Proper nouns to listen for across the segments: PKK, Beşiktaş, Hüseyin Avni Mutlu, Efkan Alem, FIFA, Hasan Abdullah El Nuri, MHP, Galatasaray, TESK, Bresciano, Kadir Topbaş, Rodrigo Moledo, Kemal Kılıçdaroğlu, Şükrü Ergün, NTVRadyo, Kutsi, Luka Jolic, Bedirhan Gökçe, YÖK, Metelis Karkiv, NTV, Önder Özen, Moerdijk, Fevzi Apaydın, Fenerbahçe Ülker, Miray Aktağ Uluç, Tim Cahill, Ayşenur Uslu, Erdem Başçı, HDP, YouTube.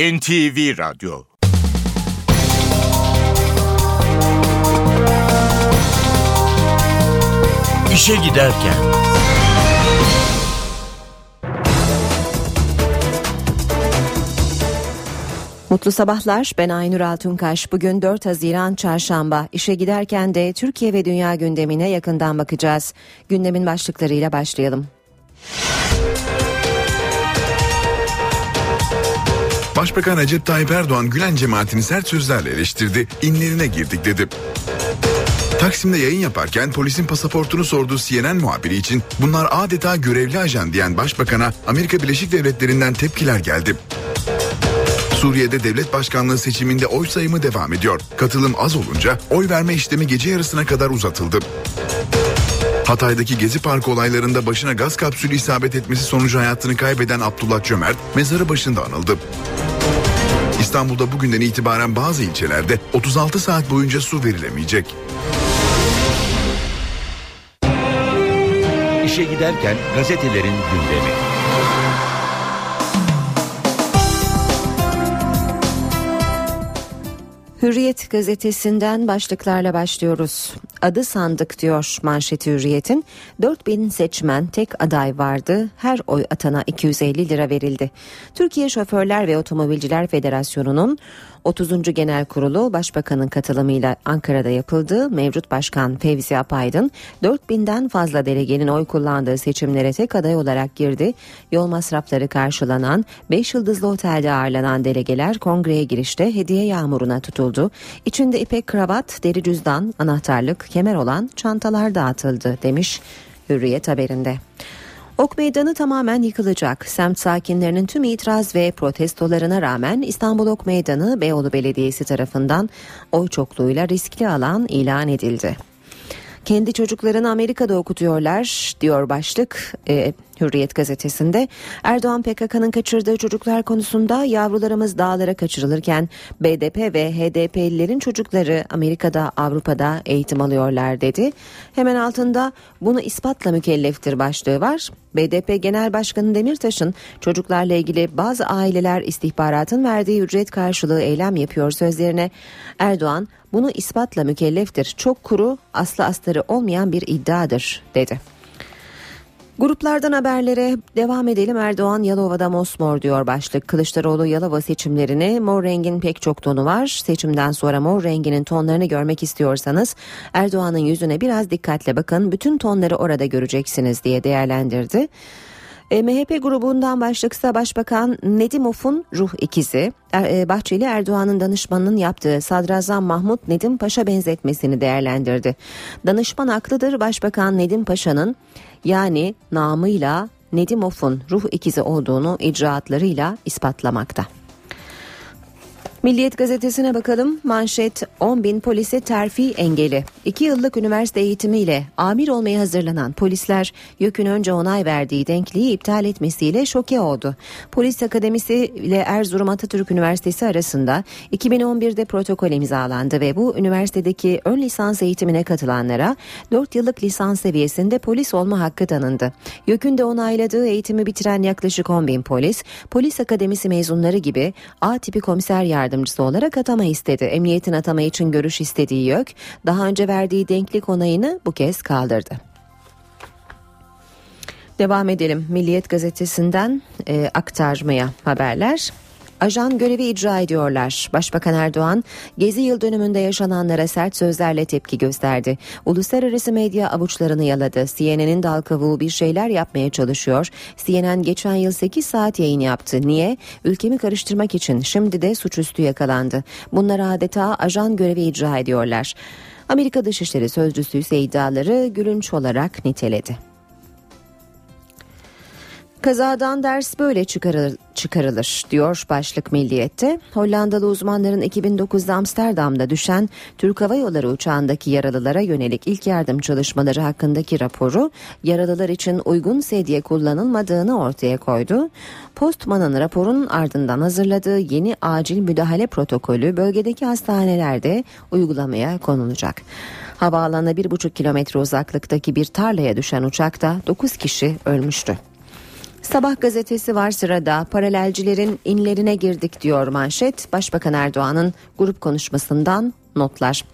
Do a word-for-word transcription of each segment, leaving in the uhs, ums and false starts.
N T V Radyo. İşe giderken. Mutlu sabahlar, ben Aynur Altunkaş. Bugün dört Haziran Çarşamba. İşe giderken de Türkiye ve dünya gündemine yakından bakacağız. Gündemin başlıklarıyla başlayalım. Başbakan Recep Tayyip Erdoğan Gülen cemaatini sert sözlerle eleştirdi, inlerine girdik dedi. Taksim'de yayın yaparken polisin pasaportunu sorduğu C N N muhabiri için bunlar adeta görevli ajan diyen başbakana Amerika Birleşik Devletleri'nden tepkiler geldi. Suriye'de devlet başkanlığı seçiminde oy sayımı devam ediyor. Katılım az olunca oy verme işlemi gece yarısına kadar uzatıldı. Hatay'daki Gezi Parkı olaylarında başına gaz kapsülü isabet etmesi sonucu hayatını kaybeden Abdullah Cömert mezarı başında anıldı. İstanbul'da bugünden itibaren bazı ilçelerde otuz altı saat boyunca su verilemeyecek. İşe giderken gazetelerin gündemi. Hürriyet gazetesinden başlıklarla başlıyoruz. Adı sandık diyor manşeti Hürriyet'in. dört bin seçmen, tek aday vardı. Her oy atana iki yüz elli lira verildi. Türkiye Şoförler ve Otomobilciler Federasyonu'nun otuzuncu Genel Kurulu Başbakan'ın katılımıyla Ankara'da yapıldı. Mevcut Başkan Fevzi Apaydın dört binden fazla delegenin oy kullandığı seçimlere tek aday olarak girdi. Yol masrafları karşılanan beş yıldızlı otelde ağırlanan delegeler kongreye girişte hediye yağmuruna tutuldu. İçinde ipek kravat, deri cüzdan, anahtarlık, kemer olan çantalar dağıtıldı demiş Hürriyet haberinde. Ok Meydanı tamamen yıkılacak. Semt sakinlerinin tüm itiraz ve protestolarına rağmen İstanbul Ok Meydanı Beyoğlu Belediyesi tarafından oy çokluğuyla riskli alan ilan edildi. Kendi çocuklarını Amerika'da okutuyorlar diyor başlık e, Hürriyet gazetesinde. Erdoğan P K K'nın kaçırdığı çocuklar konusunda yavrularımız dağlara kaçırılırken B D P ve H D P'lilerin çocukları Amerika'da, Avrupa'da eğitim alıyorlar dedi. Hemen altında bunu ispatla mükelleftir başlığı var. B D P Genel Başkanı Demirtaş'ın çocuklarla ilgili bazı aileler istihbaratın verdiği ücret karşılığı eylem yapıyor sözlerine Erdoğan bunu ispatla mükelleftir, çok kuru, aslı astarı olmayan bir iddiadır dedi. Gruplardan haberlere devam edelim. Erdoğan Yalova'da mosmor diyor başlık. Kılıçdaroğlu Yalova seçimlerini, mor rengin pek çok tonu var. Seçimden sonra mor renginin tonlarını görmek istiyorsanız Erdoğan'ın yüzüne biraz dikkatle bakın. Bütün tonları orada göreceksiniz diye değerlendirdi. E, M H P grubundan başlıksa Başbakan Nedimov'un ruh ikizi. E, Bahçeli Erdoğan'ın danışmanının yaptığı Sadrazam Mahmut Nedim Paşa benzetmesini değerlendirdi. Danışman haklıdır, Başbakan Nedim Paşa'nın yani namıyla Nedimov'un ruh ikizi olduğunu icraatlarıyla ispatlamakta. Milliyet gazetesine bakalım. Manşet on bin polise terfi engeli. iki yıllık üniversite eğitimiyle amir olmaya hazırlanan polisler YÖK'ün önce onay verdiği denkliği iptal etmesiyle şoke oldu. Polis Akademisi ile Erzurum Atatürk Üniversitesi arasında iki bin on birde protokol imzalandı ve bu üniversitedeki ön lisans eğitimine katılanlara dört yıllık lisans seviyesinde polis olma hakkı tanındı. YÖK'ün de onayladığı eğitimi bitiren yaklaşık on bin polis, polis akademisi mezunları gibi A tipi komiser yardımcısı yardımcısı olarak atama istedi. Emniyetin atama için görüş istediği YÖK, daha önce verdiği denklik onayını bu kez kaldırdı. Devam edelim Milliyet gazetesinden e, aktarmaya haberler. Ajan görevi icra ediyorlar. Başbakan Erdoğan, Gezi yıl dönümünde yaşananlara sert sözlerle tepki gösterdi. Uluslararası medya avuçlarını yaladı. C N N'in dal kavuğu bir şeyler yapmaya çalışıyor. C N N geçen yıl sekiz saat yayın yaptı. Niye? Ülkemi karıştırmak için. Şimdi de suçüstü yakalandı. Bunlar adeta ajan görevi icra ediyorlar. Amerika Dışişleri Sözcüsü ise iddiaları gülünç olarak niteledi. Kazadan ders böyle çıkarılır, çıkarılır diyor başlık Milliyet'te. Hollandalı uzmanların iki bin dokuzda Amsterdam'da düşen Türk Hava Yolları uçağındaki yaralılara yönelik ilk yardım çalışmaları hakkındaki raporu yaralılar için uygun sedye kullanılmadığını ortaya koydu. Postman'ın raporun ardından hazırladığı yeni acil müdahale protokolü bölgedeki hastanelerde uygulamaya konulacak. Havaalanına bir buçuk kilometre uzaklıktaki bir tarlaya düşen uçakta dokuz kişi ölmüştü. Sabah gazetesi var sırada. Paralelcilerin inlerine girdik diyor manşet. Başbakan Erdoğan'ın grup konuşmasından notlar.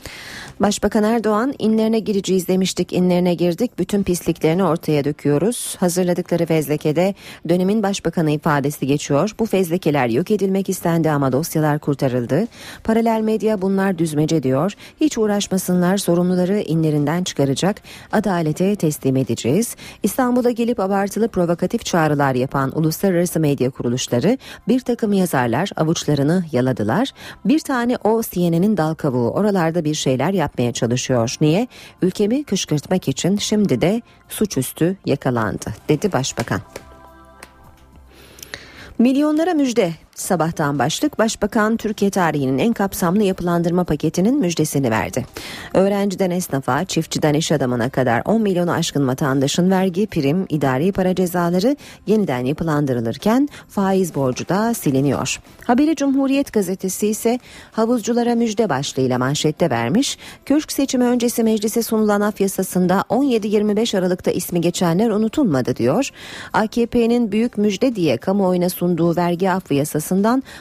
Başbakan Erdoğan, inlerine gireceğiz demiştik, inlerine girdik, bütün pisliklerini ortaya döküyoruz. Hazırladıkları fezlekede dönemin başbakanı ifadesi geçiyor. Bu fezlekeler yok edilmek istendi ama dosyalar kurtarıldı. Paralel medya bunlar düzmece diyor. Hiç uğraşmasınlar, sorumluları inlerinden çıkaracak, adalete teslim edeceğiz. İstanbul'a gelip abartılı provokatif çağrılar yapan uluslararası medya kuruluşları, bir takım yazarlar avuçlarını yaladılar. Bir tane o C N N'in dal kabuğu oralarda bir şeyler yapmaya çalışıyor. Niye? Ülkemi kışkırtmak için şimdi de suçüstü yakalandı dedi başbakan. Milyonlara müjde. Sabahtan başlık. Başbakan Türkiye tarihinin en kapsamlı yapılandırma paketinin müjdesini verdi. Öğrenciden esnafa, çiftçiden iş adamına kadar on milyonu aşkın vatandaşın vergi, prim, idari para cezaları yeniden yapılandırılırken faiz borcu da siliniyor. Haberi Cumhuriyet gazetesi ise havuzculara müjde başlığıyla manşette vermiş. Köşk seçimi öncesi meclise sunulan af yasasında on yedi yirmi beş Aralık'ta ismi geçenler unutulmadı diyor. A K P'nin büyük müjde diye kamuoyuna sunduğu vergi affı yasası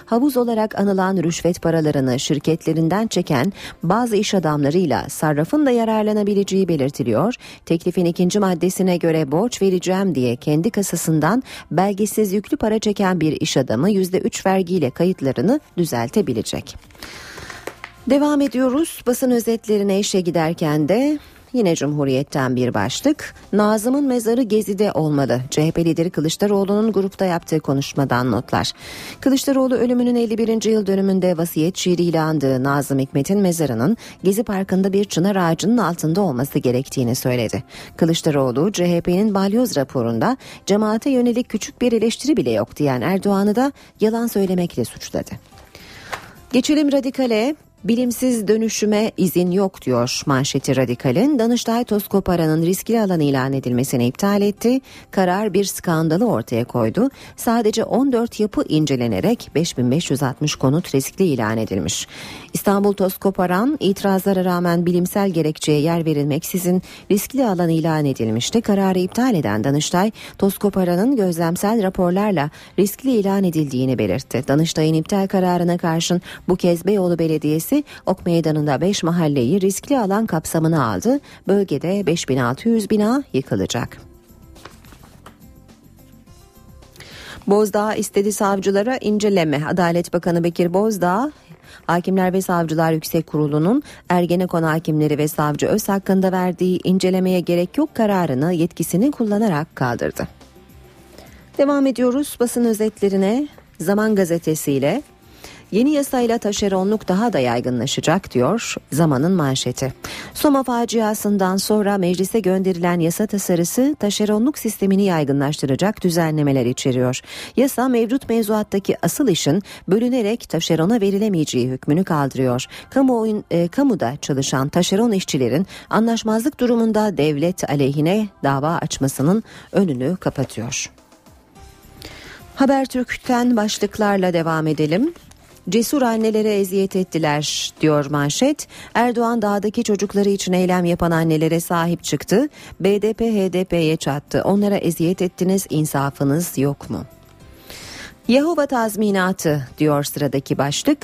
havuz olarak anılan rüşvet paralarını şirketlerinden çeken bazı iş adamlarıyla sarrafın da yararlanabileceği belirtiliyor. Teklifin ikinci maddesine göre borç vereceğim diye kendi kasasından belgesiz yüklü para çeken bir iş adamı yüzde üç vergiyle kayıtlarını düzeltebilecek. Devam ediyoruz. Basın özetlerine işe giderken de yine Cumhuriyet'ten bir başlık. Nazım'ın mezarı Gezi'de olmalı. C H P lideri Kılıçdaroğlu'nun grupta yaptığı konuşmadan notlar. Kılıçdaroğlu ölümünün elli birinci yıl dönümünde vasiyet şiiriyle andığı Nazım Hikmet'in mezarının Gezi Parkı'nda bir çınar ağacının altında olması gerektiğini söyledi. Kılıçdaroğlu, C H P'nin balyoz raporunda cemaate yönelik küçük bir eleştiri bile yok diyen Erdoğan'ı da yalan söylemekle suçladı. Geçelim radikale. Bilimsiz dönüşüme izin yok diyor manşeti Radikal'in. Danıştay Toskopara'nın riskli alan ilan edilmesini iptal etti. Karar bir skandalı ortaya koydu. Sadece on dört yapı incelenerek beş bin beş yüz altmış konut riskli ilan edilmiş. İstanbul Toskoparan itirazlara rağmen bilimsel gerekçeye yer verilmeksizin riskli alan ilan edilmişti. Kararı iptal eden Danıştay Toskopara'nın gözlemsel raporlarla riskli ilan edildiğini belirtti. Danıştay'ın iptal kararına karşın bu kez Beyoğlu Belediyesi Ok Meydanı'nda beş mahalleyi riskli alan kapsamına aldı. Bölgede beş bin altı yüz bina yıkılacak. Bozdağ istedi savcılara inceleme. Adalet Bakanı Bekir Bozdağ, Hakimler ve Savcılar Yüksek Kurulu'nun Ergenekon hakimleri ve savcı Öz hakkında verdiği incelemeye gerek yok kararını yetkisini kullanarak kaldırdı. Devam ediyoruz basın özetlerine. Zaman gazetesiyle. Yeni yasayla taşeronluk daha da yaygınlaşacak diyor Zaman'ın manşeti. Soma faciasından sonra meclise gönderilen yasa tasarısı taşeronluk sistemini yaygınlaştıracak düzenlemeler içeriyor. Yasa mevcut mevzuattaki asıl işin bölünerek taşerona verilemeyeceği hükmünü kaldırıyor. Kamuoyun, e, kamuda çalışan taşeron işçilerin anlaşmazlık durumunda devlet aleyhine dava açmasının önünü kapatıyor. Habertürk'ten başlıklarla devam edelim. Cesur annelere eziyet ettiler diyor manşet. Erdoğan dağdaki çocukları için eylem yapan annelere sahip çıktı. B D P H D P'ye çattı. Onlara eziyet ettiniz, insafınız yok mu? Yehova tazminatı diyor sıradaki başlık.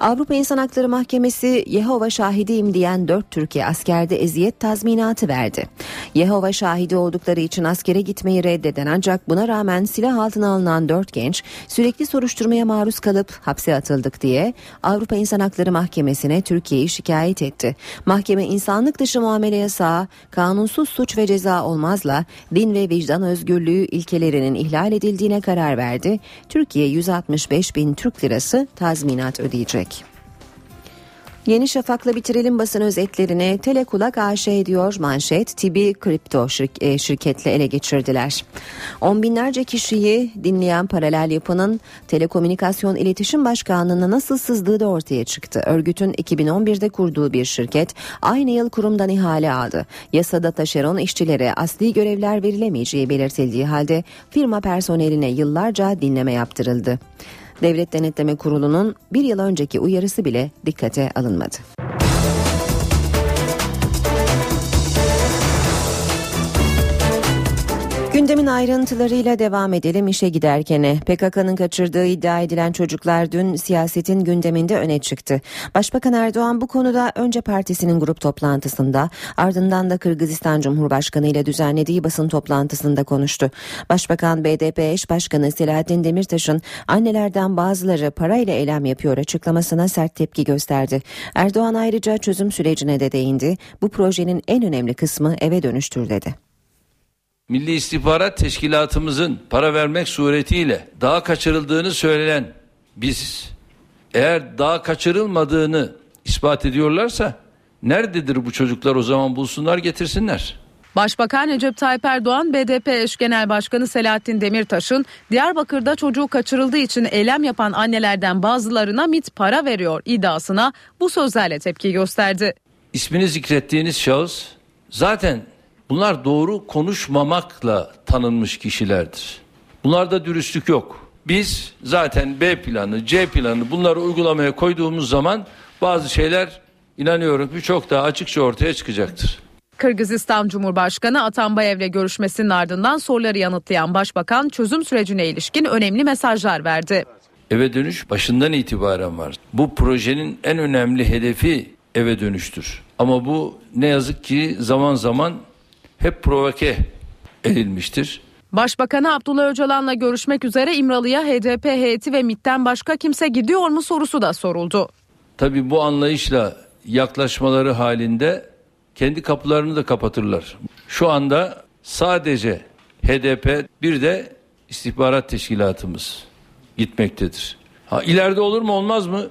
Avrupa İnsan Hakları Mahkemesi Yehova şahidiyim diyen dört Türkiye askerde eziyet tazminatı verdi. Yehova şahidi oldukları için askere gitmeyi reddeden ancak buna rağmen silah altına alınan dört genç sürekli soruşturmaya maruz kalıp hapse atıldık diye Avrupa İnsan Hakları Mahkemesi'ne Türkiye'yi şikayet etti. Mahkeme insanlık dışı muamele yasağı, kanunsuz suç ve ceza olmazla din ve vicdan özgürlüğü ilkelerinin ihlal edildiğine karar verdi. Türkiye yüz altmış beş bin Türk lirası tazminat ödeyecek. Yeni Şafak'la bitirelim basın özetlerini. Telekulak A Ş diyor manşet. Tibi kripto şir- şirketle ele geçirdiler. On binlerce kişiyi dinleyen paralel yapının Telekomünikasyon İletişim Başkanlığı'na nasıl sızdığı da ortaya çıktı. Örgütün iki bin on birde kurduğu bir şirket aynı yıl kurumdan ihale aldı. Yasada taşeron işçilere asli görevler verilemeyeceği belirtildiği halde firma personeline yıllarca dinleme yaptırıldı. Devlet Denetleme Kurulu'nun bir yıl önceki uyarısı bile dikkate alınmadı. Gündemin ayrıntılarıyla devam edelim işe giderkene. P K K'nın kaçırdığı iddia edilen çocuklar dün siyasetin gündeminde öne çıktı. Başbakan Erdoğan bu konuda önce partisinin grup toplantısında, ardından da Kırgızistan Cumhurbaşkanı ile düzenlediği basın toplantısında konuştu. Başbakan B D P eş başkanı Selahattin Demirtaş'ın annelerden bazıları parayla eylem yapıyor açıklamasına sert tepki gösterdi. Erdoğan ayrıca çözüm sürecine de değindi. Bu projenin en önemli kısmı eve dönüştür dedi. Milli İstihbarat Teşkilatımızın para vermek suretiyle daha kaçırıldığını söylenen biziz. Eğer daha kaçırılmadığını ispat ediyorlarsa nerededir bu çocuklar, o zaman bulsunlar getirsinler. Başbakan Recep Tayyip Erdoğan, B D P eş genel başkanı Selahattin Demirtaş'ın Diyarbakır'da çocuğu kaçırıldığı için eylem yapan annelerden bazılarına MİT para veriyor iddiasına bu sözlerle tepki gösterdi. İsmini zikrettiğiniz şahıs zaten bunlar doğru konuşmamakla tanınmış kişilerdir. Bunlarda dürüstlük yok. Biz zaten B planı, C planı bunları uygulamaya koyduğumuz zaman bazı şeyler inanıyorum ki çok daha açıkça ortaya çıkacaktır. Kırgızistan Cumhurbaşkanı Atambayev'le görüşmesinin ardından soruları yanıtlayan Başbakan çözüm sürecine ilişkin önemli mesajlar verdi. Eve dönüş başından itibaren var. Bu projenin en önemli hedefi eve dönüştür. Ama bu ne yazık ki zaman zaman hep provoke edilmiştir. Başbakanı Abdullah Öcalan'la görüşmek üzere İmralı'ya H D P heyeti ve MİT'ten başka kimse gidiyor mu sorusu da soruldu. Tabii bu anlayışla yaklaşmaları halinde kendi kapılarını da kapatırlar. Şu anda sadece H D P, bir de istihbarat teşkilatımız gitmektedir. Ha, ileride olur mu olmaz mı?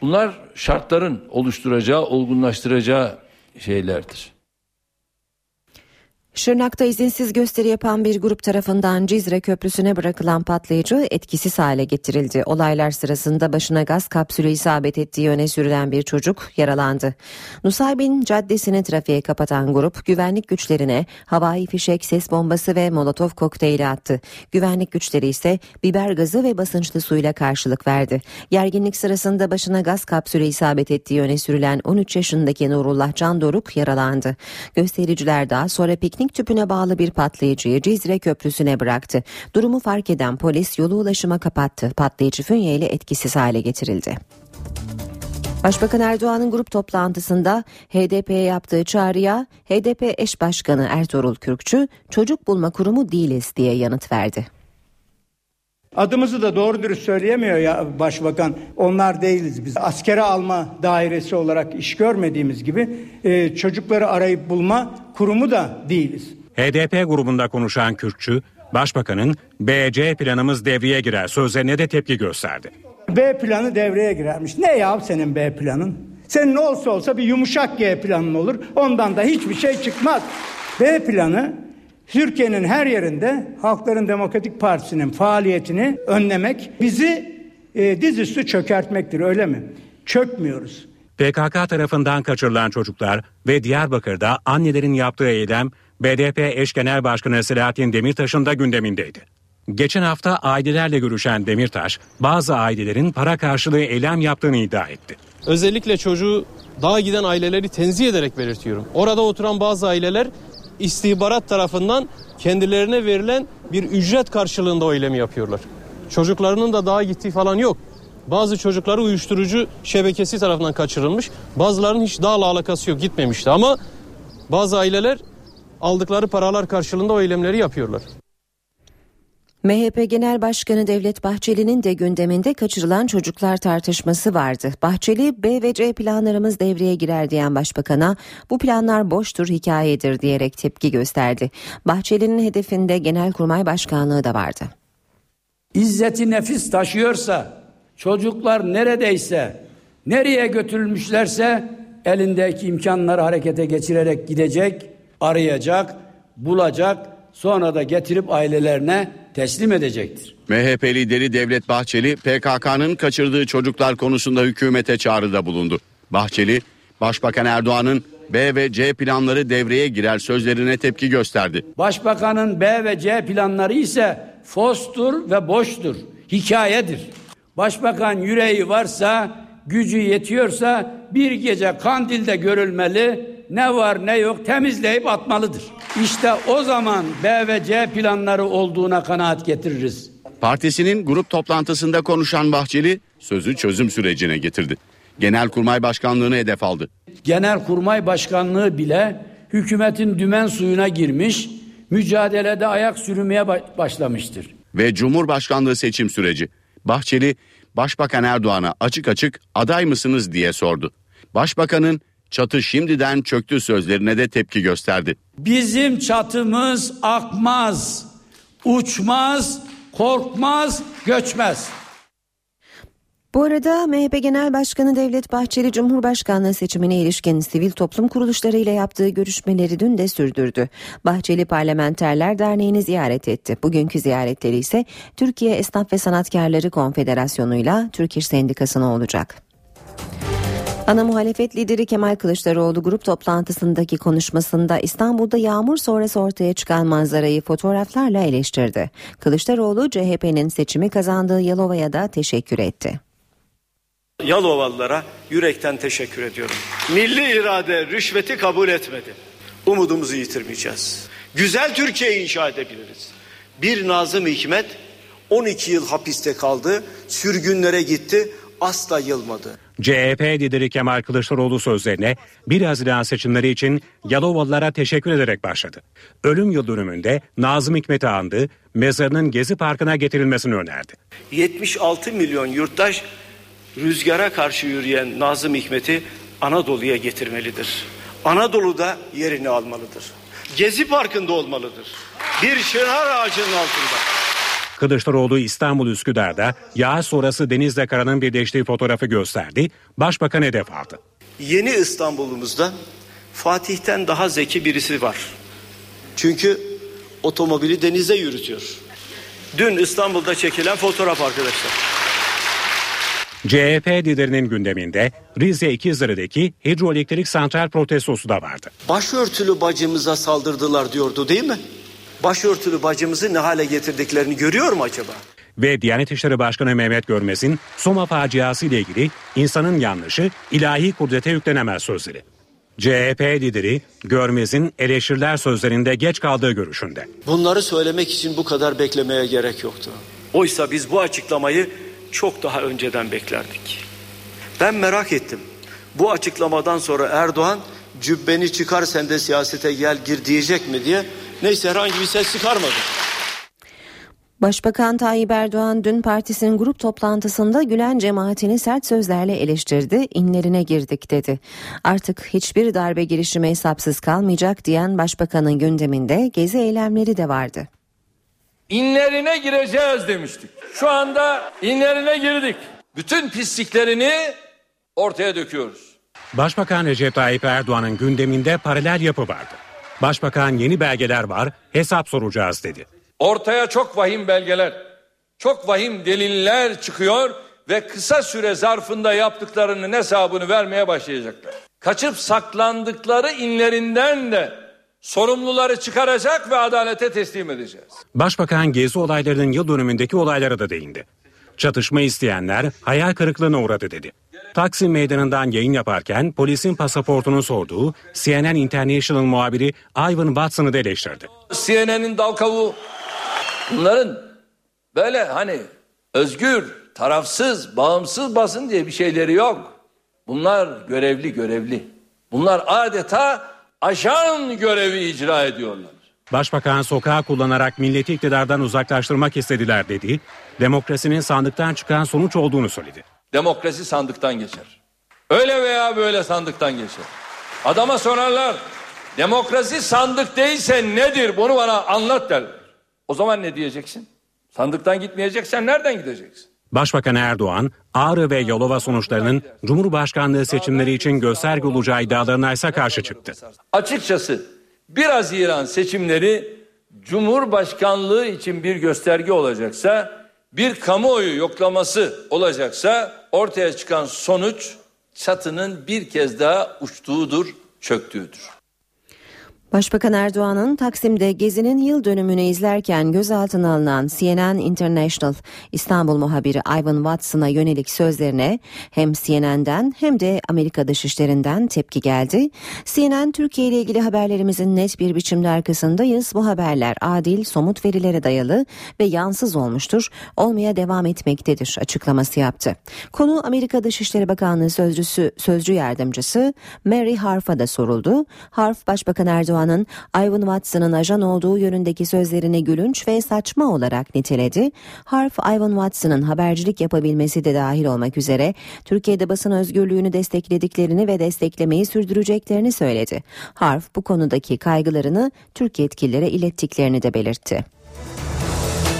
Bunlar şartların oluşturacağı, olgunlaştıracağı şeylerdir. Şırnak'ta izinsiz gösteri yapan bir grup tarafından Cizre Köprüsü'ne bırakılan patlayıcı etkisiz hale getirildi. Olaylar sırasında başına gaz kapsülü isabet ettiği öne sürülen bir çocuk yaralandı. Nusaybin Caddesi'ni trafiğe kapatan grup güvenlik güçlerine havai fişek, ses bombası ve molotof kokteyli attı. Güvenlik güçleri ise biber gazı ve basınçlı suyla karşılık verdi. Gerginlik sırasında başına gaz kapsülü isabet ettiği öne sürülen on üç yaşındaki Nurullah Can Doruk yaralandı. Göstericiler daha sonra piknik tüpüne bağlı bir patlayıcıyı Cizre Köprüsü'ne bıraktı. Durumu fark eden polis yolu ulaşıma kapattı. Patlayıcı fünyeyle etkisiz hale getirildi. Başbakan Erdoğan'ın grup toplantısında H D P'ye yaptığı çağrıya H D P eş başkanı Ertuğrul Kürkçü çocuk bulma kurumu değiliz diye yanıt verdi. Adımızı da doğru dürüst söyleyemiyor ya başbakan. Onlar değiliz biz. Askere alma dairesi olarak iş görmediğimiz gibi e, çocukları arayıp bulma kurumu da değiliz. H D P grubunda konuşan Kürkçü, başbakanın B C planımız devreye girer sözlerine de tepki gösterdi. B planı devreye girermiş. Ne ya senin B planın? Senin ne olsa olsa bir yumuşak G planın olur. Ondan da hiçbir şey çıkmaz. B planı Türkiye'nin her yerinde Halkların Demokratik Partisi'nin faaliyetini önlemek, bizi e, dizüstü çökertmektir, öyle mi? Çökmüyoruz. P K K tarafından kaçırılan çocuklar ve Diyarbakır'da annelerin yaptığı eylem B D P eş genel başkanı Selahattin Demirtaş'ın da gündemindeydi. Geçen hafta ailelerle görüşen Demirtaş, bazı ailelerin para karşılığı eylem yaptığını iddia etti. Özellikle çocuğu dağa giden aileleri tenzih ederek belirtiyorum. Orada oturan bazı aileler İstihbarat tarafından kendilerine verilen bir ücret karşılığında o eylemi yapıyorlar. Çocuklarının da dağa gittiği falan yok. Bazı çocukları uyuşturucu şebekesi tarafından kaçırılmış. Bazılarının hiç dağla alakası yok, gitmemişti ama bazı aileler aldıkları paralar karşılığında o eylemleri yapıyorlar. M H P Genel Başkanı Devlet Bahçeli'nin de gündeminde kaçırılan çocuklar tartışması vardı. Bahçeli, B ve C planlarımız devreye girer diyen başbakana bu planlar boştur, hikayedir diyerek tepki gösterdi. Bahçeli'nin hedefinde Genelkurmay Başkanlığı da vardı. İzzeti nefis taşıyorsa, çocuklar neredeyse, nereye götürülmüşlerse elindeki imkanları harekete geçirerek gidecek, arayacak, bulacak, sonra da getirip ailelerine teslim edecektir. M H P lideri Devlet Bahçeli, P K K'nın kaçırdığı çocuklar konusunda hükümete çağrıda bulundu. Bahçeli, Başbakan Erdoğan'ın B ve C planları devreye girer sözlerine tepki gösterdi. Başbakanın B ve C planları ise fostur ve boştur, hikayedir. Başbakan yüreği varsa, gücü yetiyorsa bir gece Kandil'de görülmeli, ne var ne yok temizleyip atmalıdır. İşte o zaman B ve C planları olduğuna kanaat getiririz. Partisinin grup toplantısında konuşan Bahçeli sözü çözüm sürecine getirdi. Genelkurmay Başkanlığı'nı hedef aldı. Genelkurmay Başkanlığı bile hükümetin dümen suyuna girmiş, mücadelede ayak sürmeye başlamıştır. Ve Cumhurbaşkanlığı seçim süreci. Bahçeli, Başbakan Erdoğan'a açık açık aday mısınız diye sordu. Başbakanın çatı şimdiden çöktü sözlerine de tepki gösterdi. Bizim çatımız akmaz, uçmaz, korkmaz, göçmez. Bu arada M H P Genel Başkanı Devlet Bahçeli Cumhurbaşkanlığı seçimine ilişkin sivil toplum kuruluşlarıyla yaptığı görüşmeleri dün de sürdürdü. Bahçeli Parlamenterler Derneği'ni ziyaret etti. Bugünkü ziyaretleri ise Türkiye Esnaf ve Sanatkarları Konfederasyonu'yla Türk İş Sendikası'na olacak. Ana muhalefet lideri Kemal Kılıçdaroğlu grup toplantısındaki konuşmasında İstanbul'da yağmur sonrası ortaya çıkan manzarayı fotoğraflarla eleştirdi. Kılıçdaroğlu C H P'nin seçimi kazandığı Yalova'ya da teşekkür etti. Yalovalılara yürekten teşekkür ediyorum. Milli irade rüşveti kabul etmedi. Umudumuzu yitirmeyeceğiz. Güzel Türkiye inşa edebiliriz. Bir Nazım Hikmet on iki yıl hapiste kaldı, sürgünlere gitti, asla yılmadı. C H P lideri Kemal Kılıçdaroğlu sözlerine bir Haziran seçimleri için Yalovalılara teşekkür ederek başladı. Ölüm yıldönümünde Nazım Hikmet'i andı, mezarının Gezi Parkı'na getirilmesini önerdi. yetmiş altı milyon yurttaş rüzgara karşı yürüyen Nazım Hikmet'i Anadolu'ya getirmelidir. Anadolu'da yerini almalıdır. Gezi Parkı'nda olmalıdır. Bir çınar ağacının altında. Kılıçdaroğlu İstanbul Üsküdar'da yağış sonrası denizle karanın birleştiği fotoğrafı gösterdi. Başbakan hedef aldı. Yeni İstanbul'umuzda Fatih'ten daha zeki birisi var. Çünkü otomobili denizde yürütüyor. Dün İstanbul'da çekilen fotoğraf arkadaşlar. C H P liderinin gündeminde Rize İkizdere'deki hidroelektrik santral protestosu da vardı. Başörtülü bacımıza saldırdılar diyordu değil mi? Başörtülü bacımızı ne hale getirdiklerini görüyor mu acaba? Ve Diyanet İşleri Başkanı Mehmet Görmez'in Soma faciası ile ilgili insanın yanlışı ilahi kudrete yüklenemez sözleri. C H P lideri Görmez'in eleştiriler sözlerinde geç kaldığı görüşünde. Bunları söylemek için bu kadar beklemeye gerek yoktu. Oysa biz bu açıklamayı çok daha önceden beklerdik. Ben merak ettim. Bu açıklamadan sonra Erdoğan cübbeni çıkar sen de siyasete gel gir diyecek mi diye. Neyse herhangi bir ses çıkarmadı. Başbakan Tayyip Erdoğan dün partisinin grup toplantısında Gülen cemaatini sert sözlerle eleştirdi, inlerine girdik dedi. Artık hiçbir darbe girişimi hesapsız kalmayacak diyen başbakanın gündeminde gezi eylemleri de vardı. İnlerine gireceğiz demiştik. Şu anda inlerine girdik. Bütün pisliklerini ortaya döküyoruz. Başbakan Recep Tayyip Erdoğan'ın gündeminde paralel yapı vardı. Başbakan yeni belgeler var, hesap soracağız dedi. Ortaya çok vahim belgeler, çok vahim deliller çıkıyor ve kısa süre zarfında yaptıklarının hesabını vermeye başlayacaklar. Kaçıp saklandıkları inlerinden de sorumluları çıkaracak ve adalete teslim edeceğiz. Başbakan gezi olaylarının yıl dönümündeki olaylara da değindi. Çatışma isteyenler hayal kırıklığına uğradı dedi. Taksim Meydanı'ndan yayın yaparken polisin pasaportunu sorduğu C N N International muhabiri Ivan Watson'ı da eleştirdi. C N N'in dal kavuğu, bunların böyle hani özgür, tarafsız, bağımsız basın diye bir şeyleri yok. Bunlar görevli görevli. Bunlar adeta ajan görevi icra ediyorlar. Başbakan sokağı kullanarak milleti iktidardan uzaklaştırmak istediler dedi. Demokrasinin sandıktan çıkan sonuç olduğunu söyledi. Demokrasi sandıktan geçer. Öyle veya böyle sandıktan geçer. Adama sorarlar, demokrasi sandık değilse nedir, bunu bana anlat derler. O zaman ne diyeceksin? Sandıktan gitmeyeceksen nereden gideceksin? Başbakan Erdoğan, Ağrı ve Yalova sonuçlarının Cumhurbaşkanlığı seçimleri için gösterge olacağı iddialarına ise karşı çıktı. Açıkçası bir Haziran seçimleri Cumhurbaşkanlığı için bir gösterge olacaksa, bir kamuoyu yoklaması olacaksa ortaya çıkan sonuç çatının bir kez daha uçtuğudur, çöktüğüdür. Başbakan Erdoğan'ın Taksim'de Gezi'nin yıl dönümünü izlerken gözaltına alınan C N N International İstanbul muhabiri Ivan Watson'a yönelik sözlerine hem C N N'den hem de Amerika Dışişleri'nden tepki geldi. C N N Türkiye ile ilgili haberlerimizin net bir biçimde arkasındayız. Bu haberler adil, somut verilere dayalı ve yansız olmuştur. Olmaya devam etmektedir açıklaması yaptı. Konu Amerika Dışişleri Bakanlığı Sözcüsü, Sözcü Yardımcısı Mary Harf'a da soruldu. Harf, Başbakan Erdoğan Erdoğan'ın Ivan Watson'ın ajan olduğu yönündeki sözlerini gülünç ve saçma olarak niteledi. Harf, Ivan Watson'ın habercilik yapabilmesi de dahil olmak üzere Türkiye'de basın özgürlüğünü desteklediklerini ve desteklemeyi sürdüreceklerini söyledi. Harf, bu konudaki kaygılarını Türk yetkililere ilettiklerini de belirtti.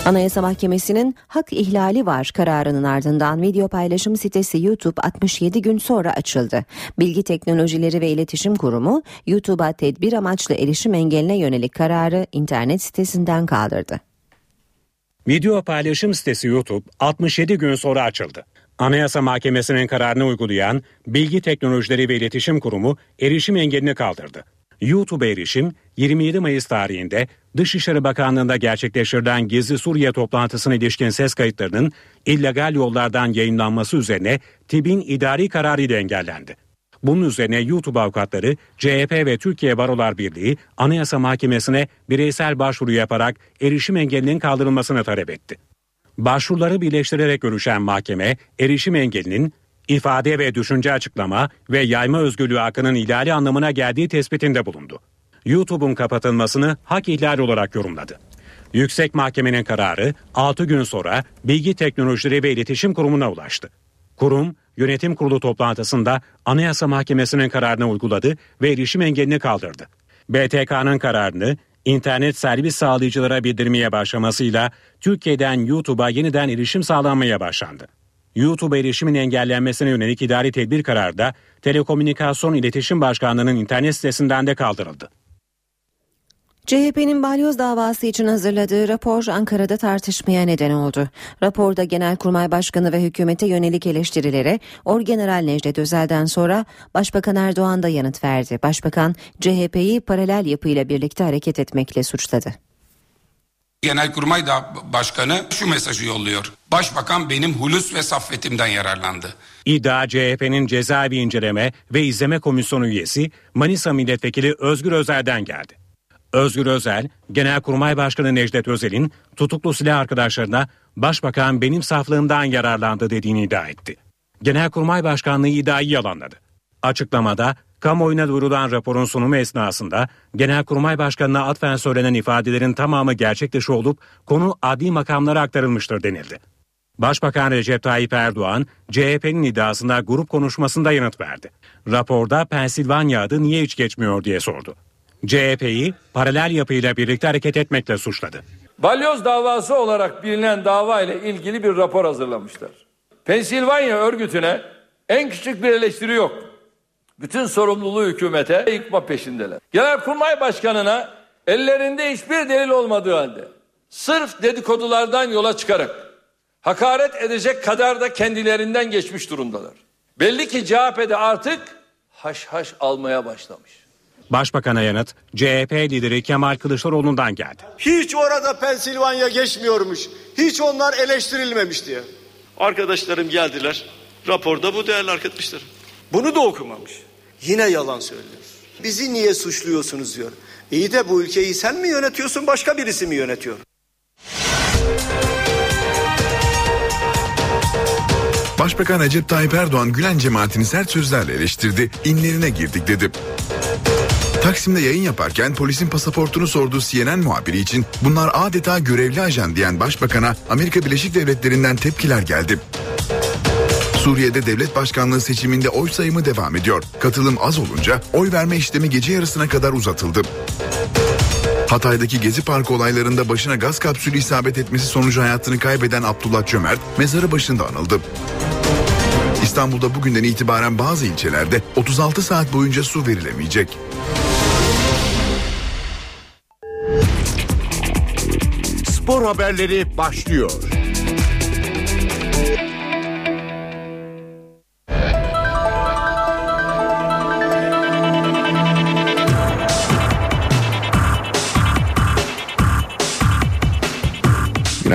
Anayasa Mahkemesi'nin hak ihlali var kararının ardından video paylaşım sitesi YouTube altmış yedi gün sonra açıldı. Bilgi Teknolojileri ve İletişim Kurumu YouTube'a tedbir amaçlı erişim engeline yönelik kararı internet sitesinden kaldırdı. Video paylaşım sitesi YouTube altmış yedi gün sonra açıldı. Anayasa Mahkemesi'nin kararını uygulayan Bilgi Teknolojileri ve İletişim Kurumu erişim engelini kaldırdı. YouTube'a erişim yirmi yedi Mayıs tarihinde Dışişleri Bakanlığı'nda gerçekleştirilen Gizli Suriye toplantısına ilişkin ses kayıtlarının illegal yollardan yayınlanması üzerine T İ B'in idari kararıyla engellendi. Bunun üzerine YouTube avukatları C H P ve Türkiye Barolar Birliği Anayasa Mahkemesi'ne bireysel başvuru yaparak erişim engelinin kaldırılmasını talep etti. Başvuruları birleştirerek görüşen mahkeme erişim engelinin ifade ve düşünce açıklama ve yayma özgürlüğü hakkının ihlali anlamına geldiği tespitinde bulundu. YouTube'un kapatılmasını hak ihlali olarak yorumladı. Yüksek Mahkemenin kararı altı gün sonra Bilgi Teknolojileri ve İletişim Kurumu'na ulaştı. Kurum, yönetim kurulu toplantısında Anayasa Mahkemesi'nin kararını uyguladı ve erişim engelini kaldırdı. B T K'nın kararını internet servis sağlayıcılara bildirmeye başlamasıyla Türkiye'den YouTube'a yeniden erişim sağlanmaya başlandı. YouTube erişimin engellenmesine yönelik idari tedbir kararı da Telekomünikasyon İletişim Başkanlığı'nın internet sitesinden de kaldırıldı. C H P'nin balyoz davası için hazırladığı rapor Ankara'da tartışmaya neden oldu. Raporda Genelkurmay Başkanı ve hükümete yönelik eleştirilere Orgeneral Necdet Özel'den sonra Başbakan Erdoğan da yanıt verdi. Başbakan C H P'yi paralel yapıyla birlikte hareket etmekle suçladı. Genelkurmay Başkanı şu mesajı yolluyor: Başbakan benim hulus ve saffetimden yararlandı. İddia C H P'nin cezaevi inceleme ve izleme komisyonu üyesi Manisa Milletvekili Özgür Özel'den geldi. Özgür Özel, Genelkurmay Başkanı Necdet Özel'in tutuklu silah arkadaşlarına Başbakan benim saflığımdan yararlandı dediğini iddia etti. Genelkurmay Başkanlığı iddiayı yalanladı. Açıklamada kamuoyuna duyurulan raporun sunumu esnasında Genelkurmay Başkanı'na atfen söylenen ifadelerin tamamı gerçek dışı olup konu adli makamlara aktarılmıştır denildi. Başbakan Recep Tayyip Erdoğan, C H P'nin iddiasına grup konuşmasında yanıt verdi. Raporda Pensilvanya adı niye hiç geçmiyor diye sordu. C H P'yi paralel yapıyla birlikte hareket etmekle suçladı. Balyoz davası olarak bilinen dava ile ilgili bir rapor hazırlamışlar. Pensilvanya örgütüne en küçük bir eleştiri yok. Bütün sorumluluğu hükümete yıkma peşindeler. Genelkurmay Başkanı'na ellerinde hiçbir delil olmadığı halde sırf dedikodulardan yola çıkarak hakaret edecek kadar da kendilerinden geçmiş durumdalar. Belli ki C H P'de artık haşhaş almaya başlamış. Başbakan'a yanıt C H P lideri Kemal Kılıçdaroğlu'ndan geldi. Hiç orada Pensilvanya geçmiyormuş, hiç onlar eleştirilmemiş diye. Arkadaşlarım geldiler, raporda bu değerli arkadaşlarım. Bunu da okumamış. Yine yalan söylüyor. Bizi niye suçluyorsunuz diyor. İyi de bu ülkeyi sen mi yönetiyorsun, başka birisi mi yönetiyor? Başbakan Recep Tayyip Erdoğan Gülen cemaatini sert sözlerle eleştirdi, inlerine girdik dedi. Taksim'de yayın yaparken polisin pasaportunu sorduğu C N N muhabiri için bunlar adeta görevli ajan diyen Başbakan'a Amerika Birleşik Devletleri'nden tepkiler geldi. Suriye'de devlet başkanlığı seçiminde oy sayımı devam ediyor. Katılım az olunca oy verme işlemi gece yarısına kadar uzatıldı. Hatay'daki Gezi Parkı olaylarında başına gaz kapsülü isabet etmesi sonucu hayatını kaybeden Abdullah Cömert mezarı başında anıldı. İstanbul'da bugünden itibaren bazı ilçelerde otuz altı saat boyunca su verilemeyecek. Spor haberleri başlıyor.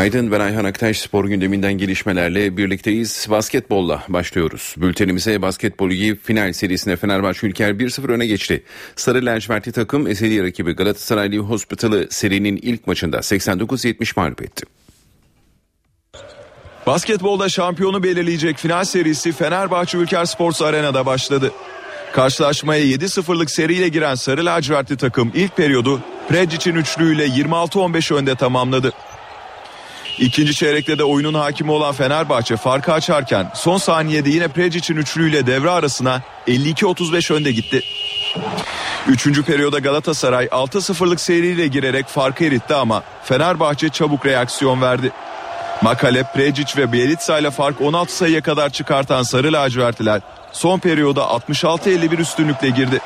Günaydın, ben Ayhan Aktaş. Spor gündeminden gelişmelerle birlikteyiz. Basketbolla başlıyoruz. Bültenimize Basketbol Ligi final serisine Fenerbahçe Ülker bir sıfır öne geçti. Sarı lacivertli takım Eseli rakibi Galatasaraylı Hospital'ı serinin ilk maçında seksen dokuz yetmiş mağlup etti. Basketbolda şampiyonu belirleyecek final serisi Fenerbahçe Ülker Sports Arena'da başladı. Karşılaşmaya yedi sıfırlık seriyle giren sarı lacivertli takım ilk periyodu Predic'in üçlüğüyle yirmi altı on beş önde tamamladı. İkinci çeyrekte de oyunun hakimi olan Fenerbahçe farkı açarken son saniyede yine Predic'in üçlüğüyle devre arasına elli iki otuz beş önde gitti. Üçüncü periyoda Galatasaray altı sıfırlık seriyle girerek farkı eritti ama Fenerbahçe çabuk reaksiyon verdi. Makale, Predic ve Bielitsa ile fark on altı sayıya kadar çıkartan sarı lacivertliler son periyoda altmış altı elli bir üstünlükle girdi.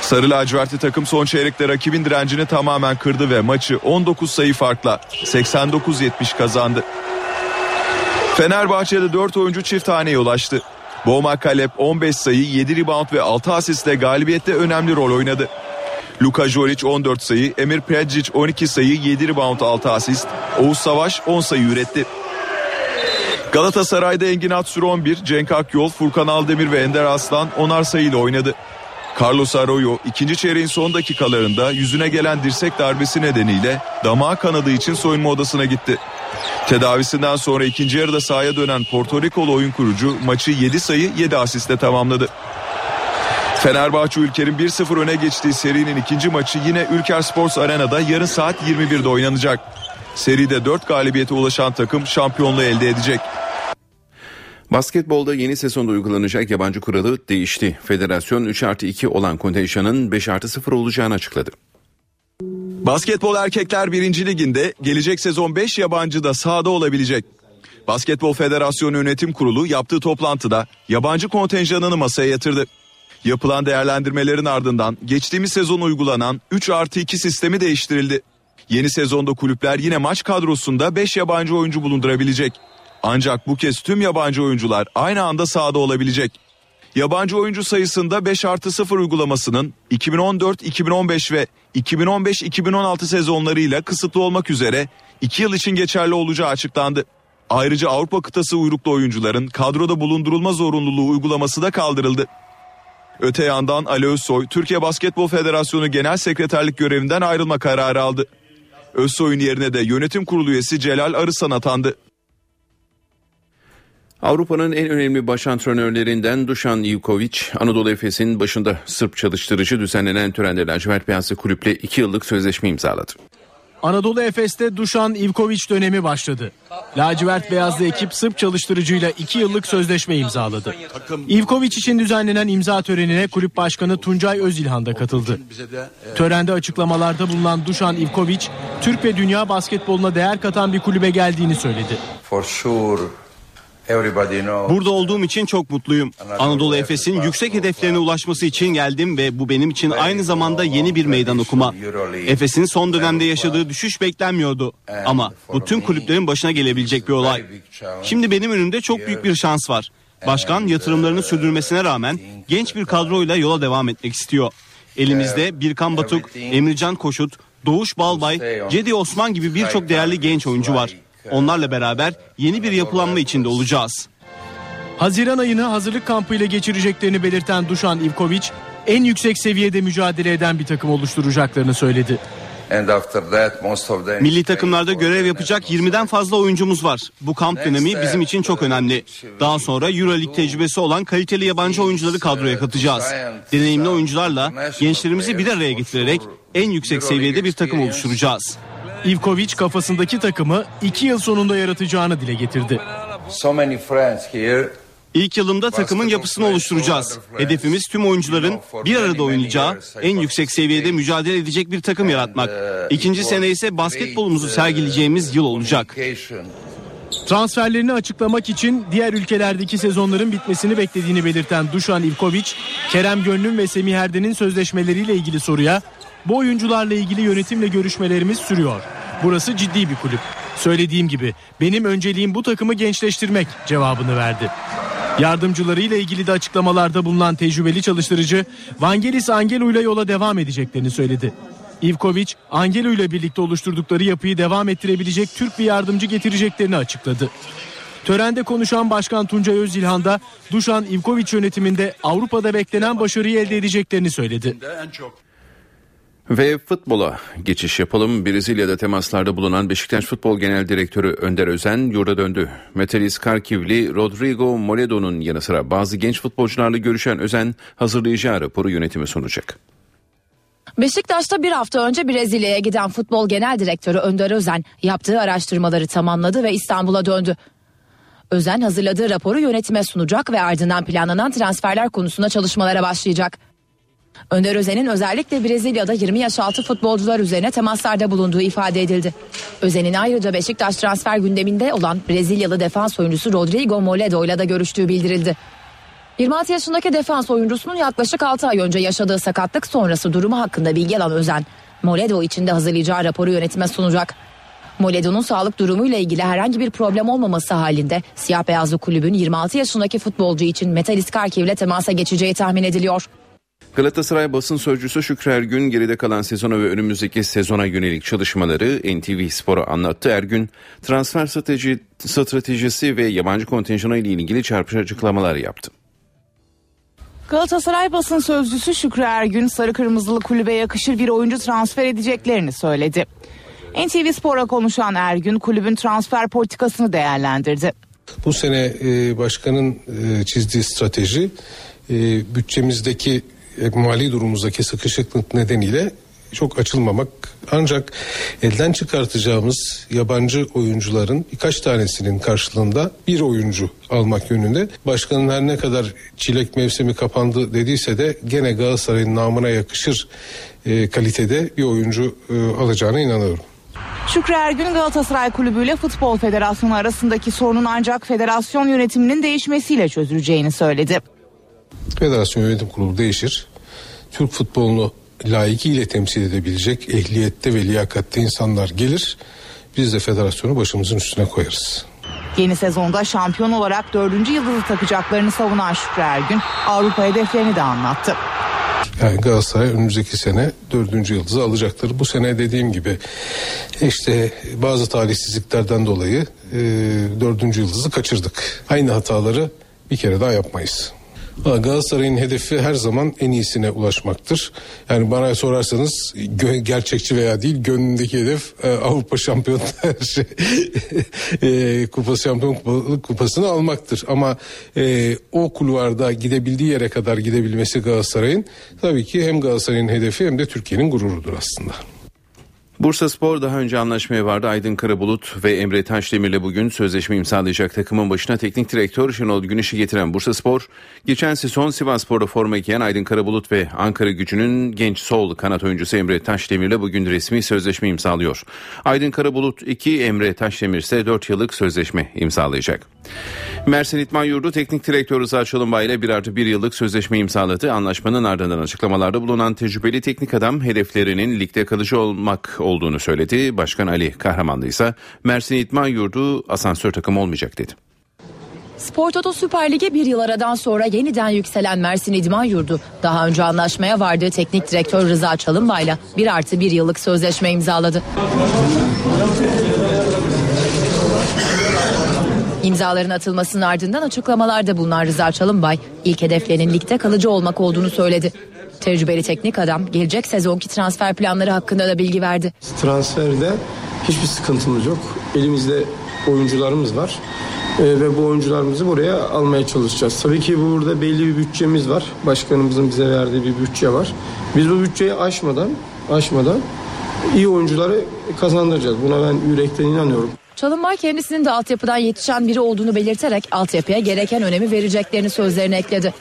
Sarı lacivertli takım son çeyrekte rakibin direncini tamamen kırdı ve maçı on dokuz sayı farkla seksen dokuz yetmiş kazandı. Fenerbahçe'de dört oyuncu çift haneye ulaştı. Bo Makalep on beş sayı, yedi rebound ve altı asistle galibiyette önemli rol oynadı. Luka Jolic on dört sayı, Emir Predic on iki sayı, yedi rebound, altı asist, Oğuz Savaş on sayı üretti. Galatasaray'da Engin Atsür on bir, Cenk Akyol, Furkan Aldemir ve Ender Aslan onar sayıyla oynadı. Carlos Arroyo ikinci çeyreğin son dakikalarında yüzüne gelen dirsek darbesi nedeniyle damağı kanadığı için soyunma odasına gitti. Tedavisinden sonra ikinci yarıda sahaya dönen Porto Rikolu oyun kurucu maçı yedi sayı yedi asistle tamamladı. Fenerbahçe Ülker'in bir sıfır öne geçtiği serinin ikinci maçı yine Ülker Sports Arena'da yarın saat yirmi birde oynanacak. Seride dört galibiyete ulaşan takım şampiyonluğu elde edecek. Basketbolda yeni sezonda uygulanacak yabancı kuralı değişti. Federasyon üç artı iki olan kontenjanın beş artı sıfır olacağını açıkladı. Basketbol Erkekler birinci Ligi'nde gelecek sezon beş yabancı da sahada olabilecek. Basketbol Federasyonu Yönetim Kurulu yaptığı toplantıda yabancı kontenjanını masaya yatırdı. Yapılan değerlendirmelerin ardından geçtiğimiz sezon uygulanan üç artı iki sistemi değiştirildi. Yeni sezonda kulüpler yine maç kadrosunda beş yabancı oyuncu bulundurabilecek. Ancak bu kez tüm yabancı oyuncular aynı anda sahada olabilecek. Yabancı oyuncu sayısında beş artı sıfır uygulamasının iki bin on dört iki bin on beş ve iki bin on beş iki bin on altı sezonlarıyla kısıtlı olmak üzere iki yıl için geçerli olacağı açıklandı. Ayrıca Avrupa kıtası uyruklu oyuncuların kadroda bulundurulma zorunluluğu uygulaması da kaldırıldı. Öte yandan Ali Özsoy, Türkiye Basketbol Federasyonu Genel Sekreterlik görevinden ayrılma kararı aldı. Özsoy'un yerine de yönetim kurulu üyesi Celal Arısan atandı. Avrupa'nın en önemli baş antrenörlerinden Dušan Ivković, Anadolu Efes'in başında Sırp çalıştırıcı düzenlenen törende lacivert beyazlı kulüple iki yıllık sözleşme imzaladı. Anadolu Efes'te Dušan Ivković dönemi başladı. Lacivert beyazlı ekip Sırp çalıştırıcıyla iki yıllık sözleşme imzaladı. Ivković için düzenlenen imza törenine kulüp başkanı Tuncay Özilhan da katıldı. Törende açıklamalarda bulunan Dušan Ivković, Türk ve dünya basketboluna değer katan bir kulübe geldiğini söyledi. For sure. Burada olduğum için çok mutluyum. Anadolu Efes'in yüksek hedeflerine ulaşması için geldim ve bu benim için aynı zamanda yeni bir meydan okuma. Efes'in son dönemde yaşadığı düşüş beklenmiyordu. Ama bu tüm kulüplerin başına gelebilecek bir olay. Şimdi benim önümde çok büyük bir şans var. Başkan yatırımlarını sürdürmesine rağmen genç bir kadroyla yola devam etmek istiyor. Elimizde Birkan Batuk, Emircan Koşut, Doğuş Balbay, Cedi Osman gibi birçok değerli genç oyuncu var. Onlarla beraber yeni bir yapılanma içinde olacağız. Haziran ayını hazırlık kampıyla geçireceklerini belirten Dušan Ivković, en yüksek seviyede mücadele eden bir takım oluşturacaklarını söyledi. Milli takımlarda görev yapacak yirmiden fazla oyuncumuz var. Bu kamp dönemi bizim için çok önemli. Daha sonra Euroleague tecrübesi olan kaliteli yabancı oyuncuları kadroya katacağız. Deneyimli oyuncularla gençlerimizi bir araya getirerek en yüksek seviyede bir takım oluşturacağız. Ivković kafasındaki takımı iki yıl sonunda yaratacağını dile getirdi. İlk yılımda takımın yapısını oluşturacağız. Hedefimiz tüm oyuncuların bir arada oynayacağı, en yüksek seviyede mücadele edecek bir takım yaratmak. İkinci sene ise basketbolumuzu sergileyeceğimiz yıl olacak. Transferlerini açıklamak için diğer ülkelerdeki sezonların bitmesini beklediğini belirten Dušan Ivković, Kerem Gönlüm ve Semih Erden'in sözleşmeleriyle ilgili soruya, "Bu oyuncularla ilgili yönetimle görüşmelerimiz sürüyor. Burası ciddi bir kulüp. Söylediğim gibi benim önceliğim bu takımı gençleştirmek" cevabını verdi. Yardımcılarıyla ilgili de açıklamalarda bulunan tecrübeli çalıştırıcı Vangelis Angelou ile yola devam edeceklerini söyledi. Ivković, Angelou ile birlikte oluşturdukları yapıyı devam ettirebilecek Türk bir yardımcı getireceklerini açıkladı. Törende konuşan Başkan Tuncay Özilhan da Dušan Ivković yönetiminde Avrupa'da beklenen başarıyı elde edeceklerini söyledi. Ve futbola geçiş yapalım. Brezilya'da temaslarda bulunan Beşiktaş Futbol Genel Direktörü Önder Özen yurda döndü. Metelis Karkivli, Rodrigo Moledo'nun yanı sıra bazı genç futbolcularla görüşen Özen hazırlayacağı raporu yönetime sunacak. Beşiktaş'ta bir hafta önce Brezilya'ya giden Futbol Genel Direktörü Önder Özen yaptığı araştırmaları tamamladı ve İstanbul'a döndü. Özen hazırladığı raporu yönetime sunacak ve ardından planlanan transferler konusunda çalışmalara başlayacak. Önder Özen'in özellikle Brezilya'da yirmi yaş altı futbolcular üzerine temaslarda bulunduğu ifade edildi. Özen'in ayrıca Beşiktaş transfer gündeminde olan Brezilyalı defans oyuncusu Rodrigo Moledo ile de görüştüğü bildirildi. yirmi altı yaşındaki defans oyuncusunun yaklaşık altı ay önce yaşadığı sakatlık sonrası durumu hakkında bilgi alan Özen, Moledo için de hazırlayacağı raporu yönetime sunacak. Moledo'nun sağlık durumuyla ilgili herhangi bir problem olmaması halinde Siyah Beyazlı kulübün yirmi altı yaşındaki futbolcu için Metelis Karkiv ile temasa geçeceği tahmin ediliyor. Galatasaray basın sözcüsü Şükrü Ergün geride kalan sezona ve önümüzdeki sezona yönelik çalışmaları N T V Spor'a anlattı. Ergün transfer strateji, stratejisi ve yabancı kontenjanı ile ilgili çarpıcı açıklamalar yaptı. Galatasaray basın sözcüsü Şükrü Ergün sarı kırmızılı kulübe yakışır bir oyuncu transfer edeceklerini söyledi. N T V Spor'a konuşan Ergün kulübün transfer politikasını değerlendirdi. Bu sene e, başkanın e, çizdiği strateji e, bütçemizdeki mali durumumuzdaki sıkışıklık nedeniyle çok açılmamak, ancak elden çıkartacağımız yabancı oyuncuların birkaç tanesinin karşılığında bir oyuncu almak yönünde. Başkanın her ne kadar çilek mevsimi kapandı dediyse de gene Galatasaray'ın namına yakışır e, kalitede bir oyuncu e, alacağına inanıyorum. Şükrü Ergün Galatasaray Kulübü ile Futbol Federasyonu arasındaki sorunun ancak federasyon yönetiminin değişmesiyle çözüleceğini söyledi. Federasyon Yönetim Kurulu değişir. Türk futbolunu layıkıyla temsil edebilecek ehliyette ve liyakatte insanlar gelir. Biz de federasyonu başımızın üstüne koyarız. Yeni sezonda şampiyon olarak dördüncü yıldızı takacaklarını savunan Şükrü Ergün Avrupa hedeflerini de anlattı. Yani Galatasaray önümüzdeki sene dördüncü yıldızı alacaktır. Bu sene dediğim gibi işte bazı talihsizliklerden dolayı e, dördüncü yıldızı kaçırdık. Aynı hataları bir kere daha yapmayız. Galatasaray'ın hedefi her zaman en iyisine ulaşmaktır. Yani bana sorarsanız gerçekçi veya değil, gönlündeki hedef Avrupa Şampiyon şey, e, Kupası Şampiyon Kupası'nı almaktır. Ama e, o kulvarda gidebildiği yere kadar gidebilmesi Galatasaray'ın tabii ki hem Galatasaray'ın hedefi hem de Türkiye'nin gururudur aslında. Bursaspor daha önce anlaşmaya vardı. Aydın Karabulut ve Emre Taşdemir'le bugün sözleşme imzalayacak takımın başına teknik direktör Şenol Güneş'i getiren Bursaspor, geçen sezon Sivasspor'da forma giyen Aydın Karabulut ve Ankara Gücü'nün genç sol kanat oyuncusu Emre Taşdemir'le bugün resmi sözleşme imzalıyor. Aydın Karabulut iki, Emre Taşdemir ise dört yıllık sözleşme imzalayacak. Mersin İdmanyurdu teknik direktör Rıza Çalımbay ile bir artı bir yıllık sözleşme imzaladı. Anlaşmanın ardından açıklamalarda bulunan tecrübeli teknik adam hedeflerinin ligde kalıcı olmak olduğunu söyledi. Başkan Ali Kahramanlı ise Mersin İdmanyurdu asansör takımı olmayacak dedi. Spor Toto Süper Lig'e bir yıl aradan sonra yeniden yükselen Mersin İdmanyurdu daha önce anlaşmaya vardığı teknik direktör Rıza Çalımbay'la bir artı bir yıllık sözleşme imzaladı. İmzaların atılmasının ardından açıklamalarda bulunan Rıza Çalımbay ilk hedeflerinin ligde kalıcı olmak olduğunu söyledi. Tecrübeli teknik adam gelecek sezonki transfer planları hakkında da bilgi verdi. Transferde hiçbir sıkıntımız yok. Elimizde oyuncularımız var ee, ve bu oyuncularımızı buraya almaya çalışacağız. Tabii ki burada belli bir bütçemiz var. Başkanımızın bize verdiği bir bütçe var. Biz bu bütçeyi aşmadan, aşmadan iyi oyuncuları kazandıracağız. Buna ben yürekten inanıyorum. Çalınbay kendisinin de altyapıdan yetişen biri olduğunu belirterek altyapıya gereken önemi vereceklerini sözlerine ekledi.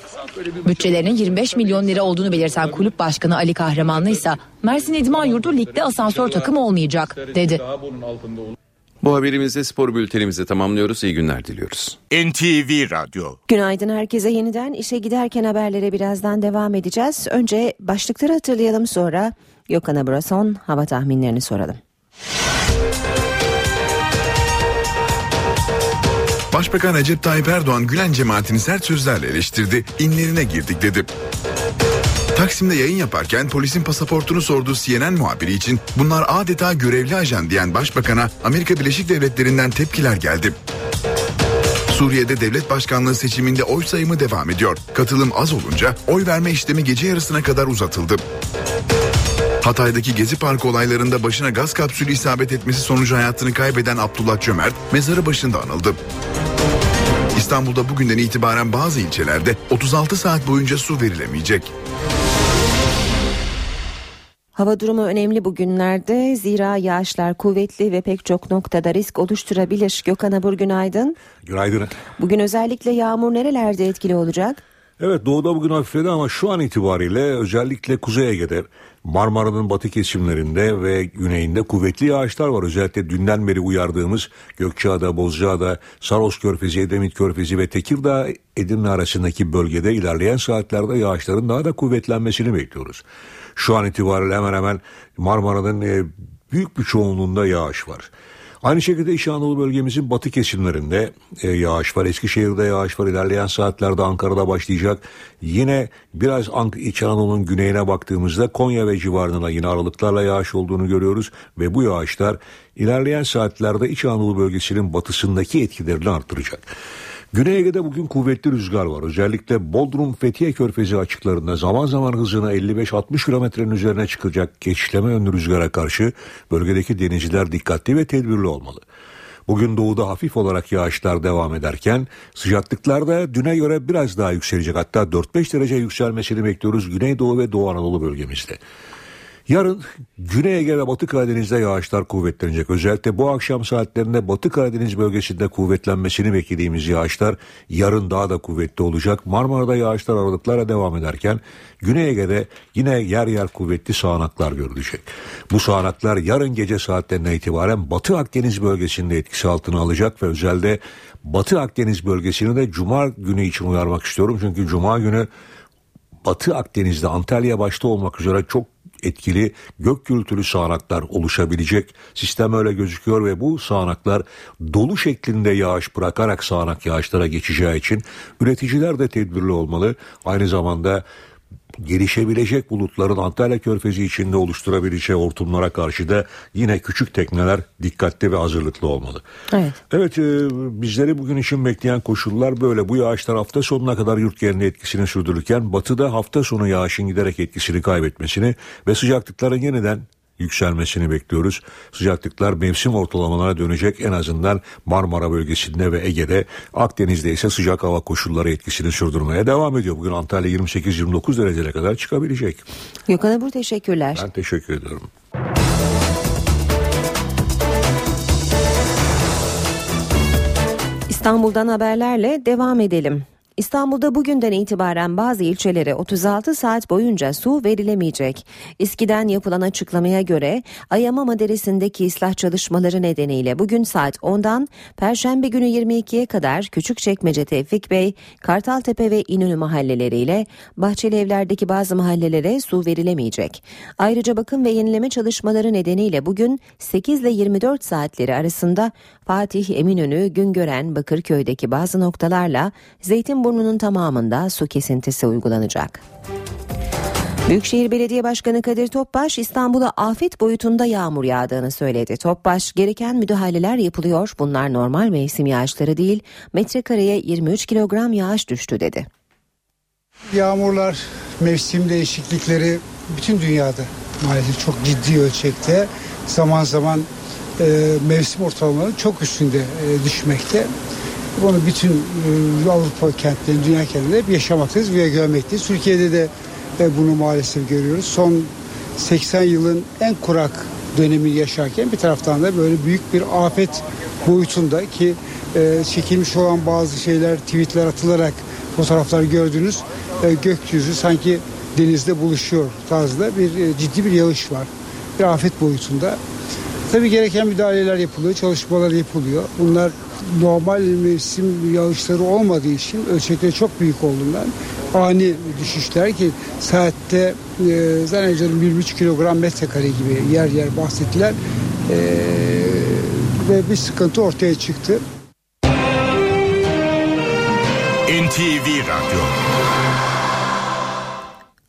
Bütçelerinin yirmi beş milyon lira olduğunu belirten kulüp başkanı Ali Kahramanlı ise Mersin İdmanyurdu ligde asansör takımı olmayacak dedi. Bu haberimizle spor bültenimizi tamamlıyoruz. İyi günler diliyoruz. N T V Radyo. Günaydın herkese yeniden. İşe giderken haberlere birazdan devam edeceğiz. Önce başlıkları hatırlayalım, sonra Gökhan Abrason hava tahminlerini soralım. Başbakan Recep Tayyip Erdoğan Gülen cemaatini sert sözlerle eleştirdi, inlerine girdik dedi. Taksim'de yayın yaparken polisin pasaportunu sorduğu C N N muhabiri için bunlar adeta görevli ajan diyen başbakana Amerika Birleşik Devletleri'nden tepkiler geldi. Suriye'de devlet başkanlığı seçiminde oy sayımı devam ediyor. Katılım az olunca oy verme işlemi gece yarısına kadar uzatıldı. Hatay'daki Gezi Parkı olaylarında başına gaz kapsülü isabet etmesi sonucu hayatını kaybeden Abdullah Cömert mezarı başında anıldı. İstanbul'da bugünden itibaren bazı ilçelerde otuz altı saat boyunca su verilemeyecek. Hava durumu önemli bugünlerde, zira yağışlar kuvvetli ve pek çok noktada risk oluşturabilir. Gökhan Abur, günaydın. Günaydın. Bugün özellikle yağmur nerelerde etkili olacak? Evet, doğuda bugün hafifledi ama şu an itibariyle özellikle Kuzey Ege'de, Marmara'nın batı kesimlerinde ve güneyinde kuvvetli yağışlar var. Özellikle dünden beri uyardığımız Gökçeada, Bozcaada, Saros Körfezi, Edremit Körfezi ve Tekirdağ, Edirne arasındaki bölgede ilerleyen saatlerde yağışların daha da kuvvetlenmesini bekliyoruz. Şu an itibariyle hemen hemen Marmara'nın büyük bir çoğunluğunda yağış var. Aynı şekilde İç Anadolu bölgemizin batı kesimlerinde yağış var. Eskişehir'de yağış var. İlerleyen saatlerde Ankara'da başlayacak. Yine biraz İç Anadolu'nun güneyine baktığımızda Konya ve civarında yine aralıklarla yağış olduğunu görüyoruz. Ve bu yağışlar ilerleyen saatlerde İç Anadolu bölgesinin batısındaki etkilerini arttıracak. Güney Ege'de bugün kuvvetli rüzgar var. Özellikle Bodrum-Fethiye Körfezi açıklarında zaman zaman hızına elli beş altmış kilometrenin üzerine çıkacak geçişleme yönlü rüzgara karşı bölgedeki denizciler dikkatli ve tedbirli olmalı. Bugün doğuda hafif olarak yağışlar devam ederken sıcaklıklar da düne göre biraz daha yükselecek. Hatta dört beş derece yükselmesini bekliyoruz Güneydoğu ve Doğu Anadolu bölgemizde. Yarın Güney Ege ve Batı Karadeniz'de yağışlar kuvvetlenecek. Özellikle bu akşam saatlerinde Batı Karadeniz bölgesinde kuvvetlenmesini beklediğimiz yağışlar yarın daha da kuvvetli olacak. Marmara'da yağışlar aralıklarla devam ederken Güney Ege'de yine yer yer kuvvetli sağanaklar görülecek. Bu sağanaklar yarın gece saatlerinden itibaren Batı Akdeniz bölgesinde etkisi altına alacak ve özellikle Batı Akdeniz bölgesini de Cuma günü için uyarmak istiyorum. Çünkü Cuma günü Batı Akdeniz'de Antalya başta olmak üzere çok etkili gök gürültülü sağanaklar oluşabilecek. Sistem öyle gözüküyor ve bu sağanaklar dolu şeklinde yağış bırakarak sağanak yağışlara geçeceği için üreticiler de tedbirli olmalı. Aynı zamanda gelişebilecek bulutların Antalya Körfezi içinde oluşturabileceği hortumlara karşı da yine küçük tekneler dikkatli ve hazırlıklı olmalı. Evet, evet e, bizleri bugün için bekleyen koşullar böyle. Bu yağışlar hafta sonuna kadar yurt genelinde etkisini sürdürürken batıda hafta sonu yağışın giderek etkisini kaybetmesini ve sıcaklıkların yeniden yükselmesini bekliyoruz. Sıcaklıklar mevsim ortalamalarına dönecek, en azından Marmara bölgesinde ve Ege'de. Akdeniz'de ise sıcak hava koşulları etkisini sürdürmeye devam ediyor. Bugün Antalya yirmi sekiz yirmi dokuz derecelere kadar çıkabilecek. Gökhan Abur, teşekkürler. Ben teşekkür ediyorum. İstanbul'dan haberlerle devam edelim. İstanbul'da bugünden itibaren bazı ilçelere otuz altı saat boyunca su verilemeyecek. İSKİ'den yapılan açıklamaya göre Ayamama Deresi'ndeki ıslah çalışmaları nedeniyle bugün saat ondan Perşembe günü yirmi ikiye kadar Küçükçekmece Tevfik Bey, Kartaltepe ve İnönü mahalleleriyle Bahçeli Evler'deki bazı mahallelere su verilemeyecek. Ayrıca bakım ve yenileme çalışmaları nedeniyle bugün sekiz ile yirmi dört saatleri arasında Fatih, Eminönü, Güngören, Bakırköy'deki bazı noktalarla Zeytinburnu Burnu'nun tamamında su kesintisi uygulanacak. Büyükşehir Belediye Başkanı Kadir Topbaş, İstanbul'a afet boyutunda yağmur yağdığını söyledi. Topbaş, gereken müdahaleler yapılıyor. Bunlar normal mevsim yağışları değil. Metrekareye yirmi üç kilogram yağış düştü dedi. Yağmurlar, mevsim değişiklikleri bütün dünyada maalesef çok ciddi ölçekte, zaman zaman e, mevsim ortalamaları çok üstünde e, düşmekte. Bunu bütün Avrupa kentlerinde, dünya kentlerinde hep yaşamaktayız ve görmekteyiz. Türkiye'de de bunu maalesef görüyoruz. Son seksen yılın en kurak dönemi yaşarken bir taraftan da böyle büyük bir afet boyutunda ki çekilmiş olan bazı şeyler, tweetler atılarak fotoğraflar gördünüz. Gökyüzü sanki denizde buluşuyor tarzda bir ciddi bir yağış var. Bir afet boyutunda. Tabii gereken müdahaleler yapılıyor, çalışmalar yapılıyor. Bunlar normal mevsim yağışları olmadığı için ölçekleri çok büyük olduğundan ani düşüşler ki saatte e, zannediyorum yirmi üç kilogram metrekare gibi yer yer bahsettiler e, ve bir sıkıntı ortaya çıktı. N T V Radyo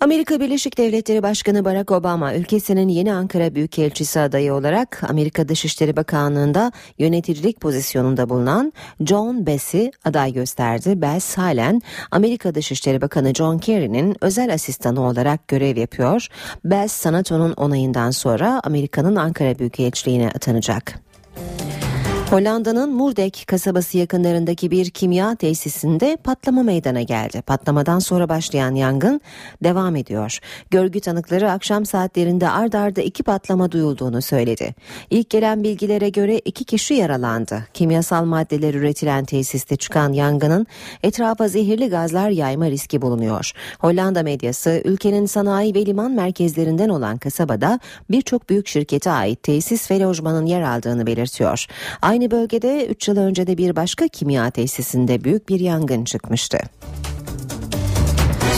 Amerika Birleşik Devletleri Başkanı Barack Obama ülkesinin yeni Ankara Büyükelçisi adayı olarak Amerika Dışişleri Bakanlığı'nda yöneticilik pozisyonunda bulunan John Bass'i aday gösterdi. Bass halen Amerika Dışişleri Bakanı John Kerry'nin özel asistanı olarak görev yapıyor. Bass Sanato'nun onayından sonra Amerika'nın Ankara Büyükelçiliğine atanacak. Hollanda'nın Moerdijk kasabası yakınlarındaki bir kimya tesisinde patlama meydana geldi. Patlamadan sonra başlayan yangın devam ediyor. Görgü tanıkları akşam saatlerinde ard arda iki patlama duyulduğunu söyledi. İlk gelen bilgilere göre iki kişi yaralandı. Kimyasal maddeler üretilen tesiste çıkan yangının etrafa zehirli gazlar yayma riski bulunuyor. Hollanda medyası ülkenin sanayi ve liman merkezlerinden olan kasabada birçok büyük şirkete ait tesis ve lojmanın yer aldığını belirtiyor. Aynı Aynı bölgede üç yıl önce de bir başka kimya tesisinde büyük bir yangın çıkmıştı.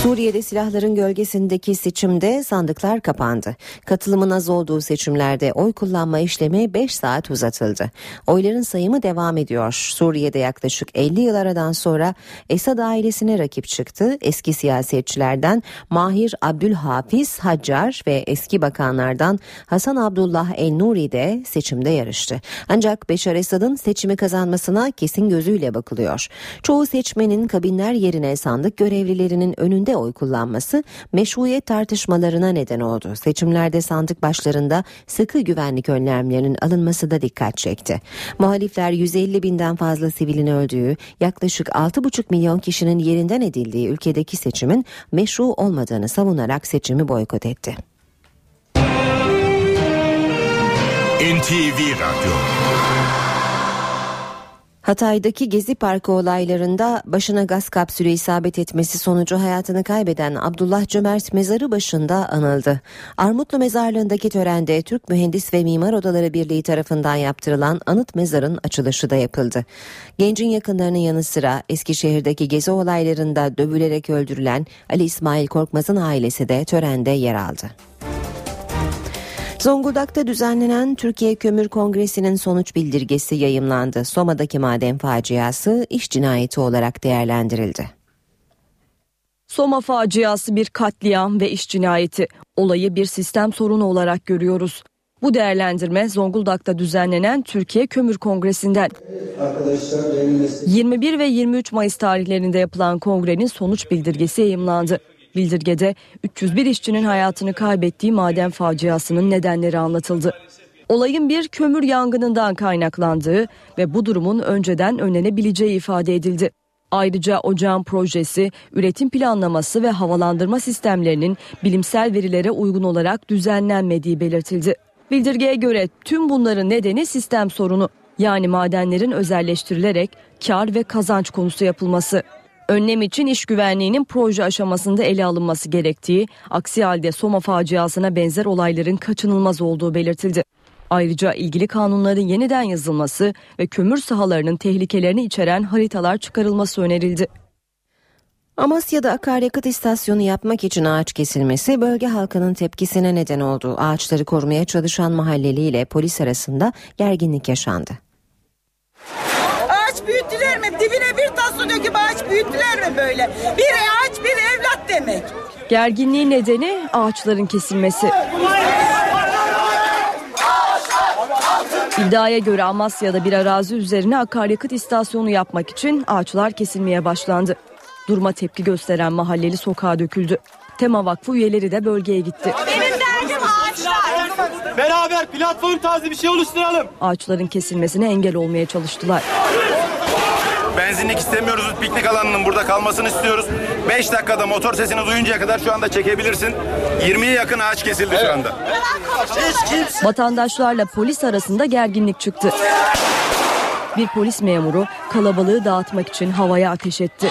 Suriye'de silahların gölgesindeki seçimde sandıklar kapandı. Katılımın az olduğu seçimlerde oy kullanma işlemi beş saat uzatıldı. Oyların sayımı devam ediyor. Suriye'de yaklaşık elli yıl aradan sonra Esad ailesine rakip çıktı. Eski siyasetçilerden Mahir Abdülhafiz Haccar ve eski bakanlardan Hasan Abdullah El Nuri de seçimde yarıştı. Ancak Beşar Esad'ın seçimi kazanmasına kesin gözüyle bakılıyor. Çoğu seçmenin kabinler yerine sandık görevlilerinin önünde oy kullanması meşruiyet tartışmalarına neden oldu. Seçimlerde sandık başlarında sıkı güvenlik önlemlerinin alınması da dikkat çekti. Muhalifler yüz elli binden fazla sivilin öldüğü, yaklaşık altı buçuk milyon kişinin yerinden edildiği ülkedeki seçimin meşru olmadığını savunarak seçimi boykot etti. N T V Radyo Hatay'daki Gezi Parkı olaylarında başına gaz kapsülü isabet etmesi sonucu hayatını kaybeden Abdullah Cömert mezarı başında anıldı. Armutlu Mezarlığı'ndaki törende Türk Mühendis ve Mimar Odaları Birliği tarafından yaptırılan anıt mezarın açılışı da yapıldı. Gencin yakınlarının yanı sıra Eskişehir'deki Gezi olaylarında dövülerek öldürülen Ali İsmail Korkmaz'ın ailesi de törende yer aldı. Zonguldak'ta düzenlenen Türkiye Kömür Kongresi'nin sonuç bildirgesi yayımlandı. Soma'daki maden faciası iş cinayeti olarak değerlendirildi. Soma faciası bir katliam ve iş cinayeti. Olayı bir sistem sorunu olarak görüyoruz. Bu değerlendirme Zonguldak'ta düzenlenen Türkiye Kömür Kongresi'nden yirmi bir ve yirmi üç Mayıs tarihlerinde yapılan kongrenin sonuç bildirgesi yayımlandı. Bildirgede üç yüz bir işçinin hayatını kaybettiği maden faciasının nedenleri anlatıldı. Olayın bir kömür yangınından kaynaklandığı ve bu durumun önceden önlenebileceği ifade edildi. Ayrıca ocağın projesi, üretim planlaması ve havalandırma sistemlerinin bilimsel verilere uygun olarak düzenlenmediği belirtildi. Bildirgeye göre tüm bunların nedeni sistem sorunu, yani madenlerin özelleştirilerek kar ve kazanç konusu yapılması. Önlem için iş güvenliğinin proje aşamasında ele alınması gerektiği, aksi halde Soma faciasına benzer olayların kaçınılmaz olduğu belirtildi. Ayrıca ilgili kanunların yeniden yazılması ve kömür sahalarının tehlikelerini içeren haritalar çıkarılması önerildi. Amasya'da akaryakıt istasyonu yapmak için ağaç kesilmesi bölge halkının tepkisine neden oldu. Ağaçları korumaya çalışan mahalleli ile polis arasında gerginlik yaşandı. Büyüttüler mi? Dibine bir tas su döküp ağaç büyüttüler mi böyle? Bir ağaç bir evlat demek. Gerginliğin nedeni ağaçların kesilmesi. İddiaya göre Amasya'da bir arazi üzerine akaryakıt istasyonu yapmak için ağaçlar kesilmeye başlandı. Duruma tepki gösteren mahalleli sokağa döküldü. Tema Vakfı üyeleri de bölgeye gitti. Benim derdim ağaçlar. Beraber platform tarzı bir şey oluşturalım. Ağaçların kesilmesine engel olmaya çalıştılar. Benzinlik istemiyoruz, piknik alanının burada kalmasını istiyoruz. beş dakikada motor sesini duyuncaya kadar şu anda çekebilirsin. yirmiye yakın ağaç kesildi evet. Şu anda. Hiç vatandaşlarla polis arasında gerginlik çıktı. Bir polis memuru kalabalığı dağıtmak için havaya ateş etti.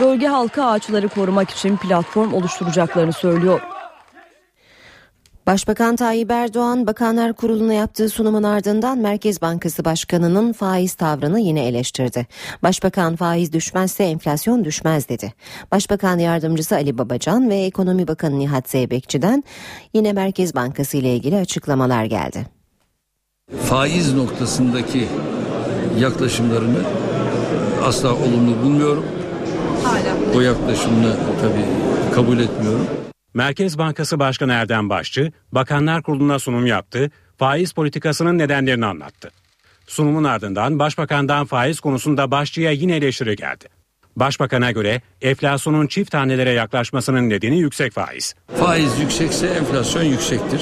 Bölge halkı ağaçları korumak için platform oluşturacaklarını söylüyor. Başbakan Tayyip Erdoğan, Bakanlar Kurulu'na yaptığı sunumun ardından Merkez Bankası Başkanı'nın faiz tavrını yine eleştirdi. Başbakan faiz düşmezse enflasyon düşmez dedi. Başbakan Yardımcısı Ali Babacan ve Ekonomi Bakanı Nihat Zeybekçi'den yine Merkez Bankası ile ilgili açıklamalar geldi. Faiz noktasındaki yaklaşımlarını asla olumlu bulmuyorum. O yaklaşımını tabii kabul etmiyorum. Merkez Bankası Başkanı Erdem Başçı, Bakanlar Kurulu'na sunum yaptı, faiz politikasının nedenlerini anlattı. Sunumun ardından Başbakan'dan faiz konusunda Başçı'ya yine eleştiri geldi. Başbakan'a göre enflasyonun çift hanelere yaklaşmasının nedeni yüksek faiz. Faiz yüksekse enflasyon yüksektir.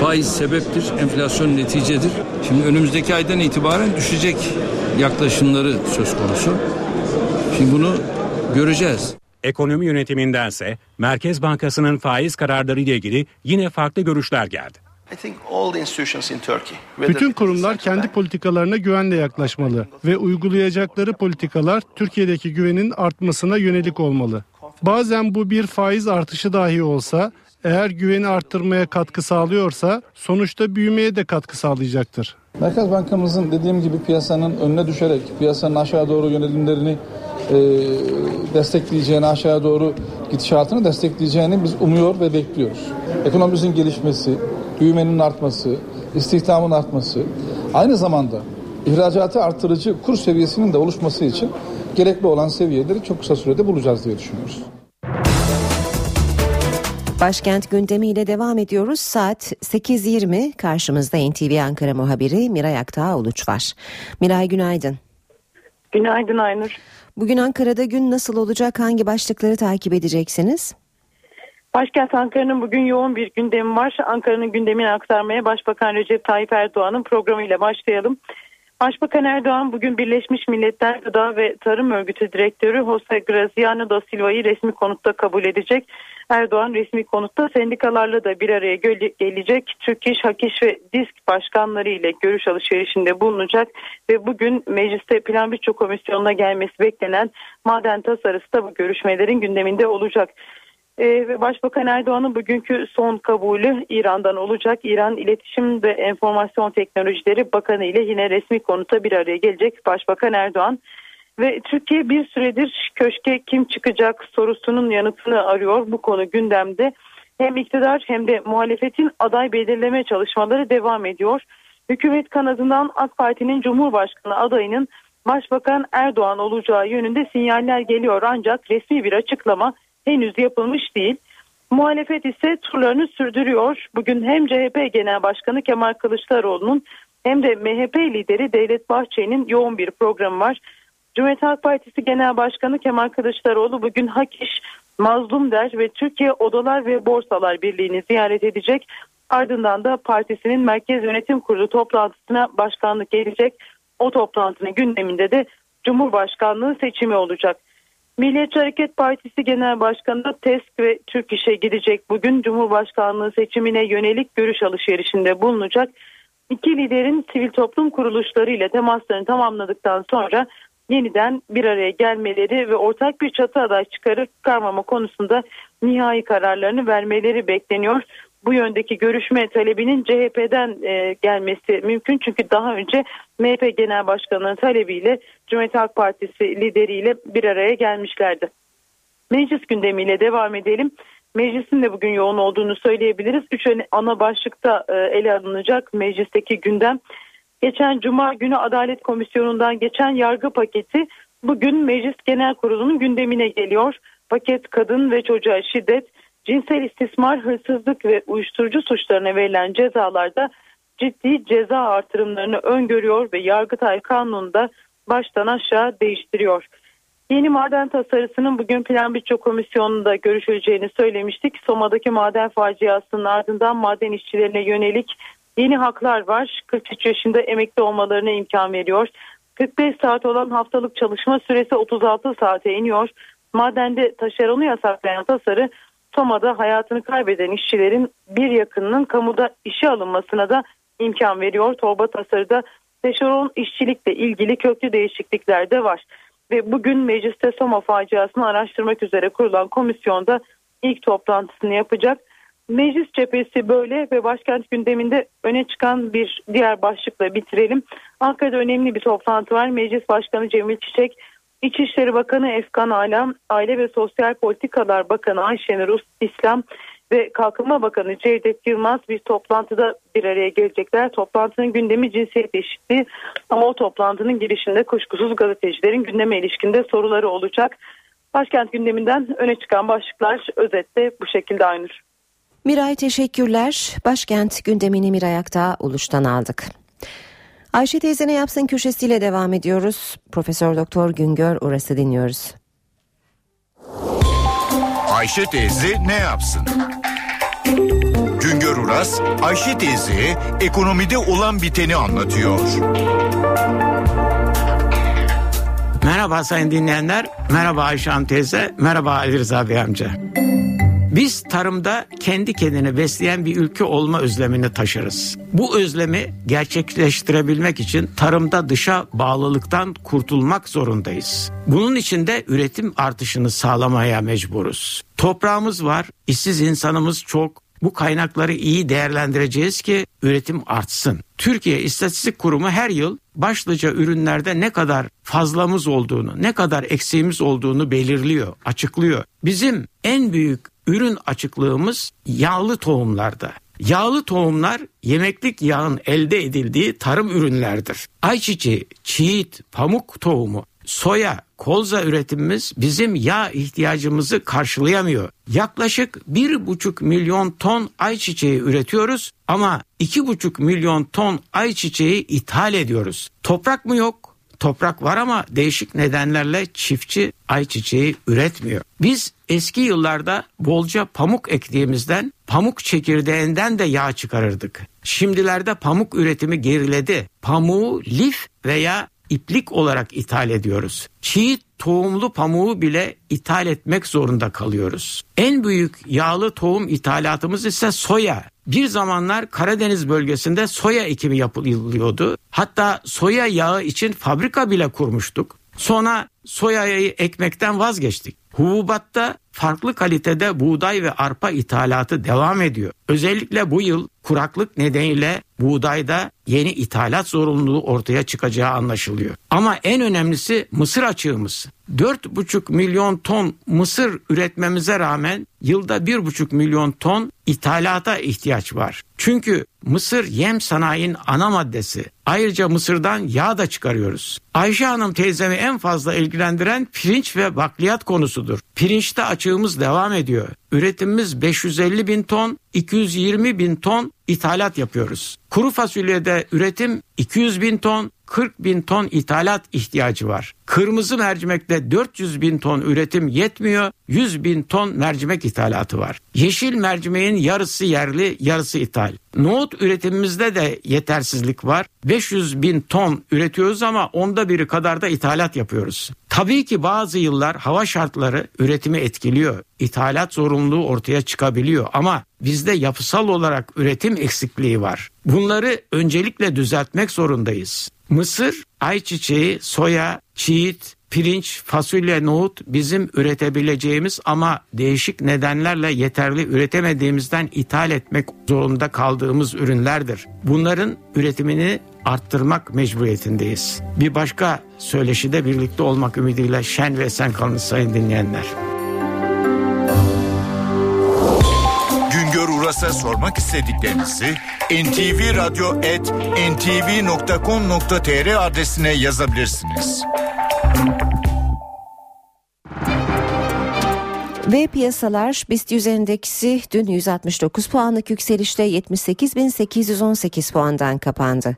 Faiz sebeptir, enflasyon neticedir. Şimdi önümüzdeki aydan itibaren düşecek yaklaşımları söz konusu. Şimdi bunu göreceğiz. Ekonomi yönetimindense Merkez Bankası'nın faiz kararları ile ilgili yine farklı görüşler geldi. Bütün kurumlar kendi politikalarına güvenle yaklaşmalı ve uygulayacakları politikalar Türkiye'deki güvenin artmasına yönelik olmalı. Bazen bu bir faiz artışı dahi olsa, eğer güveni arttırmaya katkı sağlıyorsa sonuçta büyümeye de katkı sağlayacaktır. Merkez Bankamızın dediğim gibi piyasanın önüne düşerek piyasanın aşağı doğru yönelimlerini e, destekleyeceğini, aşağı doğru gidişatını destekleyeceğini biz umuyor ve bekliyoruz. Ekonomimizin gelişmesi, büyümenin artması, istihdamın artması, aynı zamanda ihracatı artırıcı kur seviyesinin de oluşması için gerekli olan seviyeleri çok kısa sürede bulacağız diye düşünüyoruz. Başkent gündemiyle devam ediyoruz. Saat sekiz yirmi. Karşımızda N T V Ankara muhabiri Miray Aktağ Uluç var. Miray, günaydın. Günaydın Aynur. Bugün Ankara'da gün nasıl olacak? Hangi başlıkları takip edeceksiniz? Başkent Ankara'nın bugün yoğun bir gündemi var. Ankara'nın gündemini aktarmaya Başbakan Recep Tayyip Erdoğan'ın programıyla başlayalım. Başbakan Erdoğan bugün Birleşmiş Milletler Gıda ve Tarım Örgütü Direktörü José Graziano da Silva'yı resmi konutta kabul edecek. Erdoğan resmi konutta sendikalarla da bir araya gelecek. Türk İş, Hak İş ve DİSK başkanları ile görüş alışverişinde bulunacak ve bugün mecliste Plan Bütçe Komisyonu'na gelmesi beklenen maden tasarısı da bu görüşmelerin gündeminde olacak. Ee, Başbakan Erdoğan'ın bugünkü son kabulü İran'dan olacak. İran İletişim ve Enformasyon Teknolojileri Bakanı ile yine resmi konuta bir araya gelecek Başbakan Erdoğan. Ve Türkiye bir süredir köşke kim çıkacak sorusunun yanıtını arıyor. Bu konu gündemde. Hem iktidar hem de muhalefetin aday belirleme çalışmaları devam ediyor. Hükümet kanadından AK Parti'nin Cumhurbaşkanı adayının Başbakan Erdoğan olacağı yönünde sinyaller geliyor. Ancak resmi bir açıklama henüz yapılmış değil. Muhalefet ise turlarını sürdürüyor. Bugün hem C H P Genel Başkanı Kemal Kılıçdaroğlu'nun hem de M H P lideri Devlet Bahçeli'nin yoğun bir programı var. Cumhuriyet Halk Partisi Genel Başkanı Kemal Kılıçdaroğlu bugün Hak İş, Mazlum Der ve Türkiye Odalar ve Borsalar Birliği'ni ziyaret edecek. Ardından da partisinin Merkez Yönetim Kurulu toplantısına başkanlık gelecek. O toplantının gündeminde de Cumhurbaşkanlığı seçimi olacak. Milliyetçi Hareket Partisi Genel Başkanı TESK ve Türk İş'e gidecek. Bugün Cumhurbaşkanlığı seçimine yönelik görüş alışverişinde bulunacak. İki liderin sivil toplum kuruluşlarıyla temaslarını tamamladıktan sonra yeniden bir araya gelmeleri ve ortak bir çatı aday çıkarıp çıkarmama konusunda nihai kararlarını vermeleri bekleniyor. Bu yöndeki görüşme talebinin C H P'den gelmesi mümkün. Çünkü daha önce M H P Genel Başkanı'nın talebiyle Cumhuriyet Halk Partisi lideriyle bir araya gelmişlerdi. Meclis gündemiyle devam edelim. Meclisin de bugün yoğun olduğunu söyleyebiliriz. Üç ana başlıkta ele alınacak meclisteki gündem. Geçen Cuma günü Adalet Komisyonu'ndan geçen yargı paketi bugün Meclis Genel Kurulu'nun gündemine geliyor. Paket kadın ve çocuğa şiddet, cinsel istismar, hırsızlık ve uyuşturucu suçlarına verilen cezalarda ciddi ceza artırımlarını öngörüyor ve Yargıtay Kanunu'nda baştan aşağı değiştiriyor. Yeni maden tasarısının bugün Plan Bütçe Komisyonu'nda görüşüleceğini söylemiştik. Soma'daki maden faciasının ardından maden işçilerine yönelik yeni haklar var. kırk üç yaşında emekli olmalarına imkan veriyor. kırk beş saat olan haftalık çalışma süresi otuz altı saate iniyor. Madende taşeronu yasaklayan tasarı Soma'da hayatını kaybeden işçilerin bir yakınının kamuda işe alınmasına da imkan veriyor. Torba tasarıda taşeron işçilikle ilgili köklü değişiklikler de var. Ve bugün mecliste Soma faciasını araştırmak üzere kurulan komisyonda ilk toplantısını yapacak. Meclis cephesi böyle ve başkent gündeminde öne çıkan bir diğer başlıkla bitirelim. Ankara'da önemli bir toplantı var. Meclis Başkanı Cemil Çiçek, İçişleri Bakanı Efkan Alem, Aile ve Sosyal Politikalar Bakanı Ayşenur Uslu İslam ve Kalkınma Bakanı Cevdet Yılmaz bir toplantıda bir araya gelecekler. Toplantının gündemi cinsiyet eşitliği ama o toplantının girişinde kuşkusuz gazetecilerin gündeme ilişkinde soruları olacak. Başkent gündeminden öne çıkan başlıklar özetle bu şekilde Aynur. Miray teşekkürler. Başkent gündemini Miray Aktağ Uluş'tan aldık. Ayşe teyze ne yapsın köşesiyle devam ediyoruz. Profesör Doktor Güngör Uras'ı dinliyoruz. Ayşe teyze ne yapsın? Güngör Uras, Ayşe teyze ekonomide olan biteni anlatıyor. Merhaba sayın dinleyenler, merhaba Ayşe Hanım teyze, merhaba Ali Rıza Bey amca. Biz tarımda kendi kendini besleyen bir ülke olma özlemini taşırız. Bu özlemi gerçekleştirebilmek için tarımda dışa bağlılıktan kurtulmak zorundayız. Bunun için de üretim artışını sağlamaya mecburuz. Toprağımız var, işsiz insanımız çok. Bu kaynakları iyi değerlendireceğiz ki üretim artsın. Türkiye İstatistik Kurumu her yıl başlıca ürünlerde ne kadar fazlamız olduğunu, ne kadar eksiğimiz olduğunu belirliyor, açıklıyor. Bizim en büyük ürün açıklığımız yağlı tohumlarda. Yağlı tohumlar yemeklik yağın elde edildiği tarım ürünlerdir. Ayçiçeği, çiğit, pamuk tohumu, soya, kolza üretimimiz bizim yağ ihtiyacımızı karşılayamıyor. Yaklaşık bir buçuk milyon ton ayçiçeği üretiyoruz ama iki buçuk milyon ton ayçiçeği ithal ediyoruz. Toprak mı yok? Toprak var ama değişik nedenlerle çiftçi ayçiçeği üretmiyor. Biz eski yıllarda bolca pamuk ektiğimizden pamuk çekirdeğinden de yağ çıkarırdık. Şimdilerde pamuk üretimi geriledi. Pamuğu lif veya İplik olarak ithal ediyoruz. Çiğ tohumlu pamuğu bile ithal etmek zorunda kalıyoruz. En büyük yağlı tohum ithalatımız ise soya. Bir zamanlar Karadeniz bölgesinde soya ekimi yapılıyordu. Hatta soya yağı için fabrika bile kurmuştuk. Sonra soyayı ekmekten vazgeçtik. Hububatta farklı kalitede buğday ve arpa ithalatı devam ediyor. Özellikle bu yıl kuraklık nedeniyle buğdayda yeni ithalat zorunluluğu ortaya çıkacağı anlaşılıyor. Ama en önemlisi mısır açığımız. dört buçuk milyon ton mısır üretmemize rağmen yılda bir buçuk milyon ton ithalata ihtiyaç var. Çünkü mısır yem sanayinin ana maddesi. Ayrıca mısırdan yağ da çıkarıyoruz. Ayşe Hanım teyzemi en fazla ilgilendiren pirinç ve bakliyat konusudur. Pirinçte açığımız devam ediyor. Üretimimiz beş yüz elli bin ton, iki yüz yirmi bin ton ithalat yapıyoruz. Kuru fasulyede üretim iki yüz bin ton, kırk bin ton ithalat ihtiyacı var. Kırmızı mercimekte dört yüz bin ton üretim yetmiyor, yüz bin ton mercimek ithalatı var. Yeşil mercimeğin yarısı yerli, yarısı ithal. Nohut üretimimizde de yetersizlik var. beş yüz bin ton üretiyoruz ama onda biri kadar da ithalat yapıyoruz. Tabii ki bazı yıllar hava şartları üretimi etkiliyor. İthalat zorunluluğu ortaya çıkabiliyor ama bizde yapısal olarak üretim eksikliği var. Bunları öncelikle düzeltmek zorundayız. Mısır, ayçiçeği, soya, çiğit, pirinç, fasulye, nohut bizim üretebileceğimiz ama değişik nedenlerle yeterli üretemediğimizden ithal etmek zorunda kaldığımız ürünlerdir. Bunların üretimini arttırmak mecburiyetindeyiz. Bir başka söyleşide birlikte olmak ümidiyle şen ve esen kalın sayın dinleyenler. Güngör Uras'a sormak istediklerinizi en ti vi radyo et en ti vi nokta com nokta te er adresine yazabilirsiniz. Ve piyasalar BIST yüz endeksi dün yüz altmış dokuz puanlık yükselişle yetmiş sekiz bin sekiz yüz on sekiz puandan kapandı.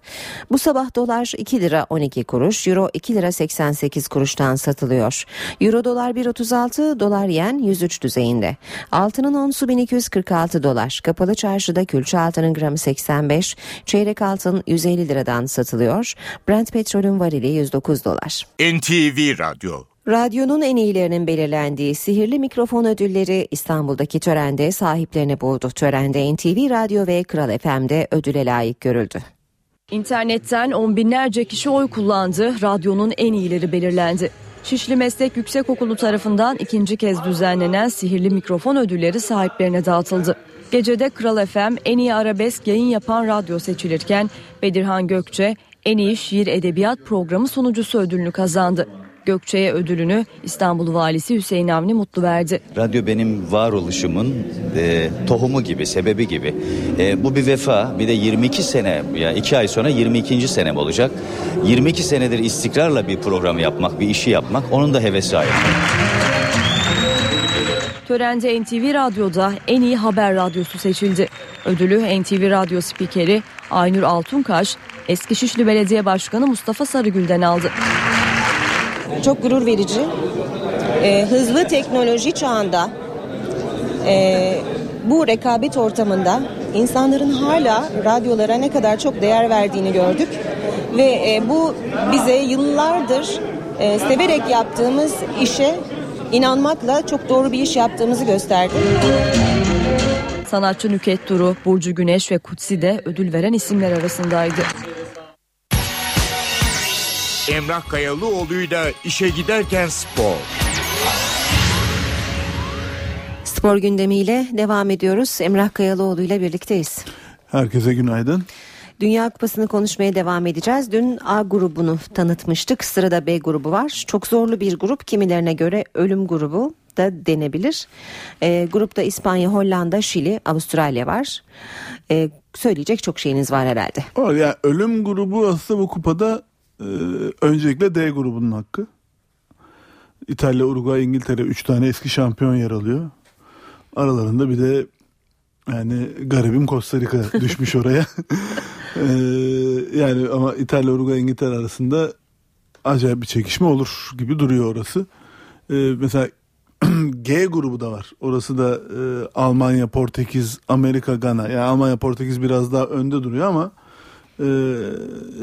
Bu sabah dolar iki lira on iki kuruş, euro iki lira seksen sekiz kuruştan satılıyor. Euro dolar bir otuz altı, dolar yen yüz üç düzeyinde. Altının onsu bin iki yüz kırk altı dolar, kapalı çarşıda külçe altının gramı seksen beş, çeyrek altın yüz elli liradan satılıyor. Brent petrolün varili yüz dokuz dolar. N T V Radyo. Radyonun en iyilerinin belirlendiği sihirli mikrofon ödülleri İstanbul'daki törende sahiplerini buldu. Törende N T V Radyo ve Kral F M'de ödüle layık görüldü. İnternetten on binlerce kişi oy kullandı. Radyonun en iyileri belirlendi. Şişli Meslek Yüksekokulu tarafından ikinci kez düzenlenen sihirli mikrofon ödülleri sahiplerine dağıtıldı. Gecede Kral F M en iyi arabesk yayın yapan radyo seçilirken Bedirhan Gökçe en iyi şiir edebiyat programı sunucusu ödülünü kazandı. Gökçe'ye ödülünü İstanbul Valisi Hüseyin Avni Mutlu verdi. Radyo benim varoluşumun e, tohumu gibi, sebebi gibi. E, bu bir vefa. Bir de yirmi iki sene, ya iki ay sonra yirmi ikinci senem olacak. yirmi iki senedir istikrarla bir program yapmak, bir işi yapmak, onun da hevesi ayrı. Törende N T V Radyo'da en iyi haber radyosu seçildi. Ödülü N T V Radyo spikeri Aynur Altunkaş, Eskişehir Belediye Başkanı Mustafa Sarıgül'den aldı. Çok gurur verici. Ee, hızlı teknoloji çağında e, bu rekabet ortamında insanların hala radyolara ne kadar çok değer verdiğini gördük. Ve e, bu bize yıllardır e, severek yaptığımız işe inanmakla çok doğru bir iş yaptığımızı gösterdi. Sanatçı Nükhet Duru, Burcu Güneş ve Kutsi de ödül veren isimler arasındaydı. Emrah Kayalıoğlu'yla işe giderken spor. Spor gündemiyle devam ediyoruz. Emrah Kayalıoğlu'yla birlikteyiz. Herkese günaydın. Dünya Kupası'nı konuşmaya devam edeceğiz. Dün A grubunu tanıtmıştık. Sırada B grubu var. Çok zorlu bir grup. Kimilerine göre ölüm grubu da denebilir. E, grupta İspanya, Hollanda, Şili, Avustralya var. E, söyleyecek çok şeyiniz var herhalde. O, yani ölüm grubu aslında bu kupada e, öncelikle D grubunun hakkı. İtalya, Uruguay, İngiltere üç tane eski şampiyon yer alıyor. Aralarında bir de yani garibim Costa Rica düşmüş oraya. Ee, yani ama İtalya, Uruguay, İngiltere arasında acayip bir çekişme olur gibi duruyor orası. Ee, mesela G grubu da var. Orası da e, Almanya, Portekiz, Amerika, Gana. Yani Almanya, Portekiz biraz daha önde duruyor ama e,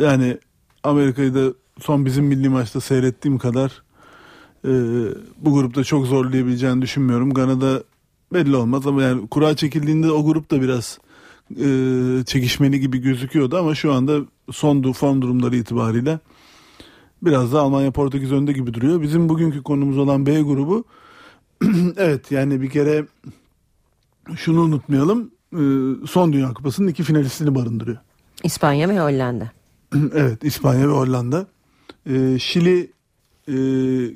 yani Amerika'yı da son bizim milli maçta seyrettiğim kadar e, bu grupta çok zorlayabileceğini düşünmüyorum. Gana'da belli olmaz ama yani kura çekildiğinde o grup da biraz e, çekişmeli gibi gözüküyordu ama şu anda son form durumları itibariyle biraz da Almanya, Portekiz önde gibi duruyor. Bizim bugünkü konumuz olan B grubu evet yani bir kere şunu unutmayalım, e, son Dünya Kupası'nın iki finalistini barındırıyor. İspanya ve Hollanda. Evet, İspanya ve Hollanda. E, Şili e,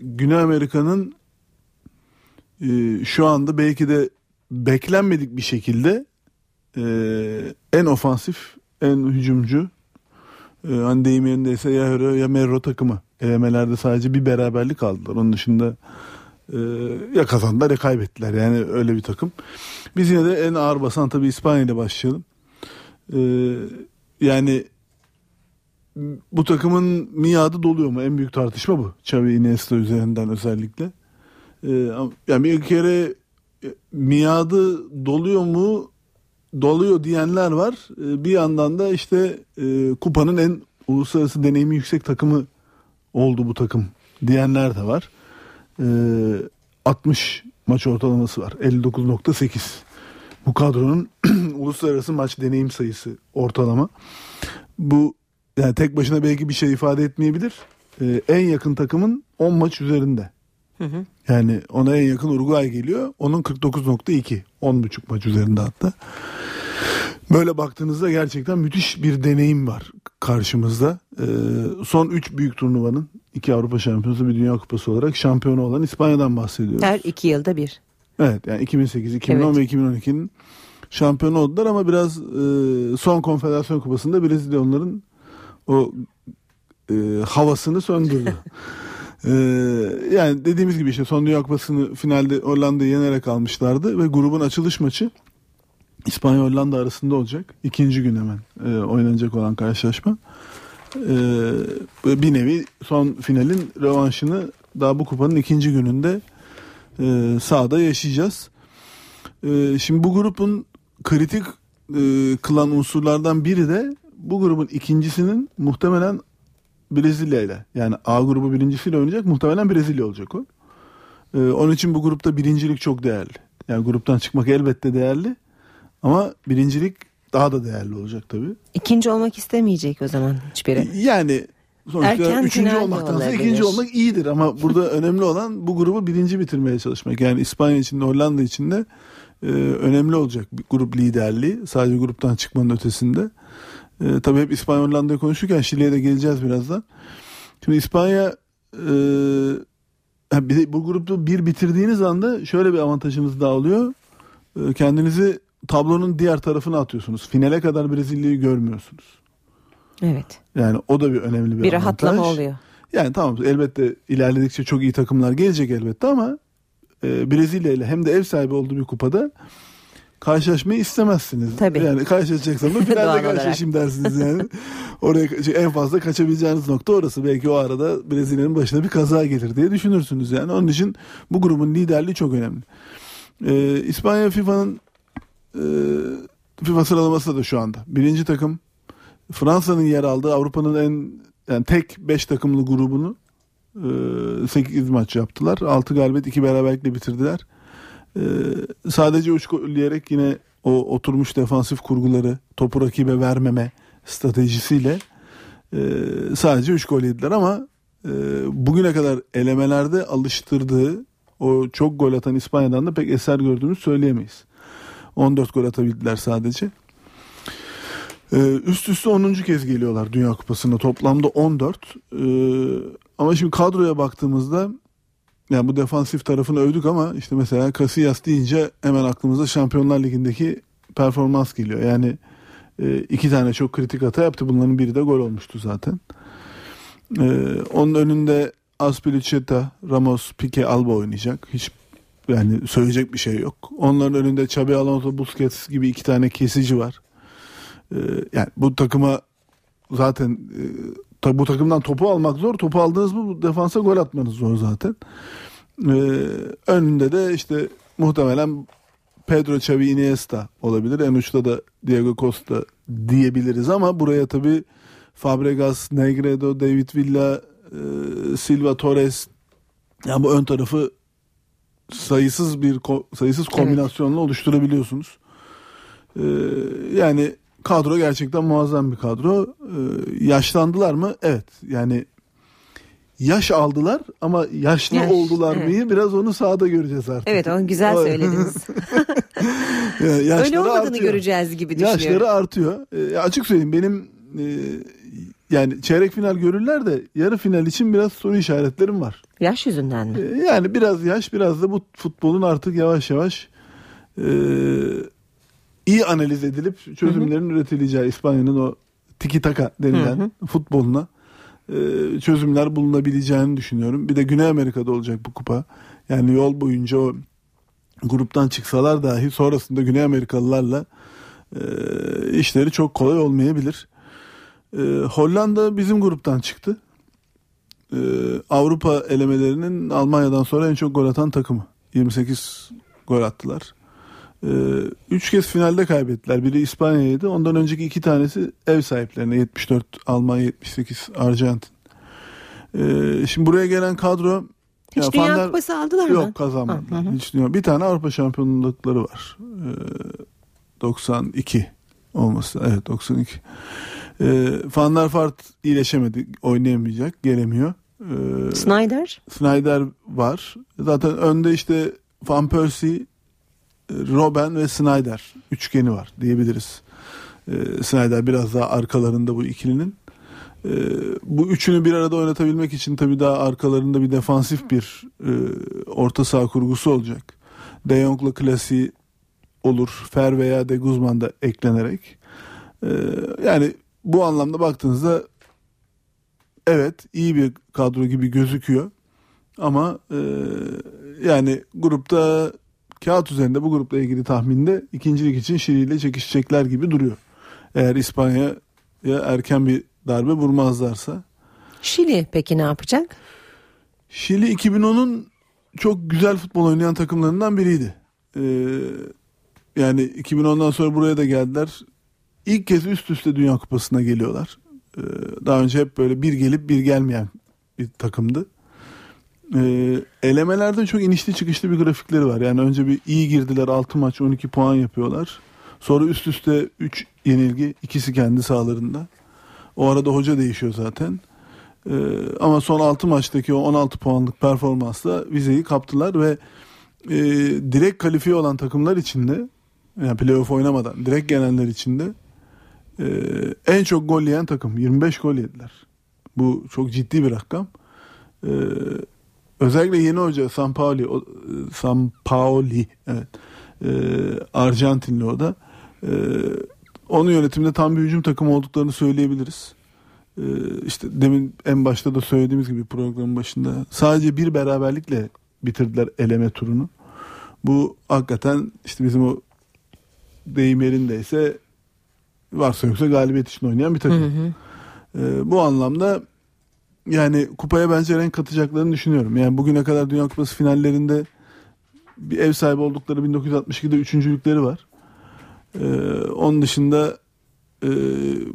Güney Amerika'nın Ee, şu anda belki de beklenmedik bir şekilde e, en ofansif, en hücumcu, e, hani deyim yerindeyse ya Hero ya Merro takımı. E M L'lerde sadece bir beraberlik aldılar. Onun dışında e, ya kazandılar ya kaybettiler. Yani öyle bir takım. Biz yine de en ağır basan tabii İspanya ile başlayalım. E, yani bu takımın miadı doluyor mu? En büyük tartışma bu. Xavi Iniesta üzerinden özellikle. Yani bir kere miadı doluyor mu doluyor diyenler var. Bir yandan da işte e, kupanın en uluslararası deneyimi yüksek takımı oldu bu takım diyenler de var. E, altmış maç ortalaması var. elli dokuz virgül sekiz bu kadronun uluslararası maç deneyim sayısı ortalama. Bu yani tek başına belki bir şey ifade etmeyebilir. E, en yakın takımın on maç üzerinde. Hı hı. Yani ona en yakın Uruguay geliyor. Onun kırk dokuz virgül iki. on virgül beş maç üzerinde hatta. Böyle baktığınızda gerçekten müthiş bir deneyim var karşımızda. Ee, son üç büyük turnuvanın iki Avrupa Şampiyonası bir Dünya Kupası olarak şampiyonu olan İspanya'dan bahsediyoruz. Her iki yılda bir. Evet yani iki bin sekiz, iki bin on evet. Ve iki bin on ikinin şampiyonu oldular ama biraz e, son Konfederasyon Kupası'nda Brezilya onların o e, havasını söndürdü. Ee, yani dediğimiz gibi işte son Dünya Kupası'nı finalde Hollanda'yı yenerek almışlardı ve grubun açılış maçı İspanya-Hollanda arasında olacak. İkinci gün hemen e, oynanacak olan karşılaşma. Ee, bir nevi son finalin rövanşını daha bu kupanın ikinci gününde e, sahada yaşayacağız. E, şimdi bu grubun kritik e, kılan unsurlardan biri de bu grubun ikincisinin muhtemelen Brezilya ile yani A grubu birincisiyle oynayacak muhtemelen Brezilya olacak o. Ee, onun için bu grupta birincilik çok değerli. Yani gruptan çıkmak elbette değerli ama birincilik daha da değerli olacak tabii. İkinci olmak istemeyecek o zaman hiçbiri. Yani sonuçta erken üçüncü olmaktansa ikinci olmak iyidir ama burada önemli olan bu grubu birinci bitirmeye çalışmak. Yani İspanya için de Hollanda için de e, önemli olacak bir grup liderliği sadece gruptan çıkmanın ötesinde. E, tabii hep İspanya Hollanda'yı konuşurken Şili'ye de geleceğiz birazdan. Şimdi İspanya e, bir de bu grupta bir bitirdiğiniz anda şöyle bir avantajınız daha oluyor. E, kendinizi tablonun diğer tarafına atıyorsunuz. Finale kadar Brezilya'yı görmüyorsunuz. Evet. Yani o da bir önemli bir, bir avantaj. Bir rahatlama oluyor. Yani tamam elbette ilerledikçe çok iyi takımlar gelecek elbette ama e, Brezilya ile hem de ev sahibi olduğu bir kupada karşılaşmayı istemezsiniz. Tabii. Yani karşılaşacaksam da finalde karşılaşayım dersiniz yani. Oraya en fazla kaçabileceğiniz nokta orası. Belki o arada Brezilya'nın başına bir kaza gelir diye düşünürsünüz yani. Onun için bu grubun liderliği çok önemli. Ee, İspanya FIFA'nın e, FIFA sıralaması da şu anda birinci takım. Fransa'nın yer aldığı Avrupa'nın en yani tek beş takımlı grubunu e, sekiz maç yaptılar. altı galibiyet iki beraberlikle bitirdiler. Ee, sadece üç gol yiyerek yine o oturmuş defansif kurguları, topu rakibe vermeme stratejisiyle e, sadece üç gol yediler ama e, bugüne kadar elemelerde alıştırdığı o çok gol atan İspanya'dan da pek eser gördüğünü söyleyemeyiz. on dört gol atabildiler sadece. Ee, üst üste onuncu kez geliyorlar Dünya Kupası'nda, toplamda on dört. Ee, ama şimdi kadroya baktığımızda yani bu defansif tarafını övdük ama işte mesela Casillas deyince hemen aklımıza Şampiyonlar Ligi'ndeki performans geliyor. Yani iki tane çok kritik hata yaptı. Bunların biri de gol olmuştu zaten. Onun önünde Azpilicueta, Ramos, Pique, Alba oynayacak. Hiç yani söyleyecek bir şey yok. Onların önünde Xabi Alonso, Busquets gibi iki tane kesici var. Yani bu takıma zaten... Tabi bu takımdan topu almak zor. Topu aldınız mı bu defansa gol atmanız zor zaten. Ee, önünde de işte muhtemelen Pedro, Xavi, Iniesta olabilir. En uçta da Diego Costa diyebiliriz ama buraya tabi Fabregas, Negredo, David Villa, e, Silva, Torres, yani bu ön tarafı sayısız bir sayısız kombinasyonla evet. oluşturabiliyorsunuz. Ee, yani kadro gerçekten muazzam bir kadro. Ee, yaşlandılar mı? Evet. Yani yaş aldılar ama yaşlı yaş, oldular evet. mıyı? Biraz onu sahada göreceğiz artık. Evet, onu güzel söylediniz. yani öyle olmadığını artıyor. Göreceğiz gibi düşünüyorum. Yaşları artıyor. Ee, açık söyleyeyim benim e, yani çeyrek final görürler de yarı final için biraz soru işaretlerim var. Yaş yüzünden mi? Ee, yani biraz yaş, biraz da bu futbolun artık yavaş yavaş e, iyi analiz edilip çözümlerin hı hı. üretileceği İspanya'nın o tiki taka denilen hı hı. futboluna e, çözümler bulunabileceğini düşünüyorum. Bir de Güney Amerika'da olacak bu kupa. Yani yol boyunca o gruptan çıksalar dahi sonrasında Güney Amerikalılarla e, işleri çok kolay olmayabilir. E, Hollanda bizim gruptan çıktı. E, Avrupa elemelerinin Almanya'dan sonra en çok gol atan takımı. yirmi sekiz gol attılar. üç kez finalde kaybettiler. Biri İspanya'ydı. Ondan önceki iki tanesi ev sahiplerine. yetmiş dört Almanya, yetmiş sekiz Arjantin. Şimdi buraya gelen kadro... Hiç ya, Dünya Fanlar, Kupası aldılar mı? Yok, kazanmadılar. Hı hı. Hiç dünya. Bir tane Avrupa şampiyonlukları var. doksan iki olması. Evet, doksan iki. Van der Vaart iyileşemedi. Oynayamayacak. Gelemiyor. Sneijder. Sneijder var. Zaten önde işte Van Persie, Robben ve Sneijder üçgeni var diyebiliriz. Ee, Sneijder biraz daha arkalarında bu ikilinin. Ee, bu üçünü bir arada oynatabilmek için tabii daha arkalarında bir defansif bir e, orta saha kurgusu olacak. De Jong'la Klasi olur. Fer veya De Guzman da eklenerek. Ee, yani bu anlamda baktığınızda evet iyi bir kadro gibi gözüküyor. Ama e, yani grupta kağıt üzerinde bu grupla ilgili tahminde ikincilik için Şili ile çekişecekler gibi duruyor. Eğer İspanya'ya erken bir darbe vurmazlarsa. Şili peki ne yapacak? Şili iki bin onun çok güzel futbol oynayan takımlarından biriydi. Ee, yani iki bin ondan sonra buraya da geldiler. İlk kez üst üste Dünya Kupası'na geliyorlar. Ee, daha önce hep böyle bir gelip bir gelmeyen bir takımdı. Ee, elemelerde çok inişli çıkışlı bir grafikleri var. Yani önce bir iyi girdiler, altı maç on iki puan yapıyorlar. Sonra üst üste üç yenilgi, ikisi kendi sahalarında. O arada hoca değişiyor zaten. Ee, ama son altı maçtaki o on altı puanlık performansla vizeyi kaptılar ve e, direkt kalifiye olan takımlar içinde, yani playoff oynamadan direkt gelenler içinde e, en çok gol yiyen takım. yirmi beş gol yediler. Bu çok ciddi bir rakam. Ee, Özellikle yeni hoca Sampaoli, Sampaoli evet, e, Arjantinli o da. E, onun yönetiminde tam bir hücum takımı olduklarını söyleyebiliriz. E, işte demin en başta da söylediğimiz gibi programın başında sadece bir beraberlikle bitirdiler eleme turunu. Bu hakikaten işte bizim o deyim yerindeyse varsa yoksa galibiyet için oynayan bir takım. Hı hı. Ee, bu anlamda yani kupaya bence renk katacaklarını düşünüyorum. Yani bugüne kadar Dünya Kupası finallerinde bir ev sahibi oldukları bin dokuz yüz altmış ikide üçüncülükleri var. Ee, onun dışında e,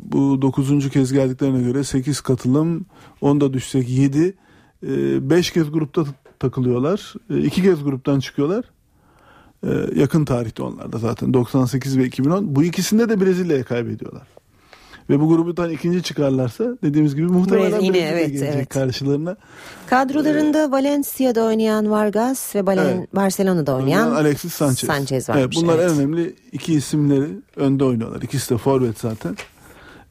bu dokuzuncu kez geldiklerine göre sekiz katılım, onda düşsek yedi, e, beş kez grupta t- takılıyorlar, e, iki kez gruptan çıkıyorlar. E, yakın tarihte onlar da zaten doksan sekiz ve iki bin on. Bu ikisinde de Brezilya'ya kaybediyorlar. Ve bu gruptan ikinci çıkarlarsa dediğimiz gibi muhtemelen Brezilya evet, gelecek evet. karşılarına. Kadrolarında ee, Valencia'da oynayan Vargas ve Balen- evet. Barcelona'da oynayan Alexis Sanchez, Sanchez varmış. Evet, bunlar evet. en önemli iki isimleri önde oynuyorlar. İkisi de forvet zaten.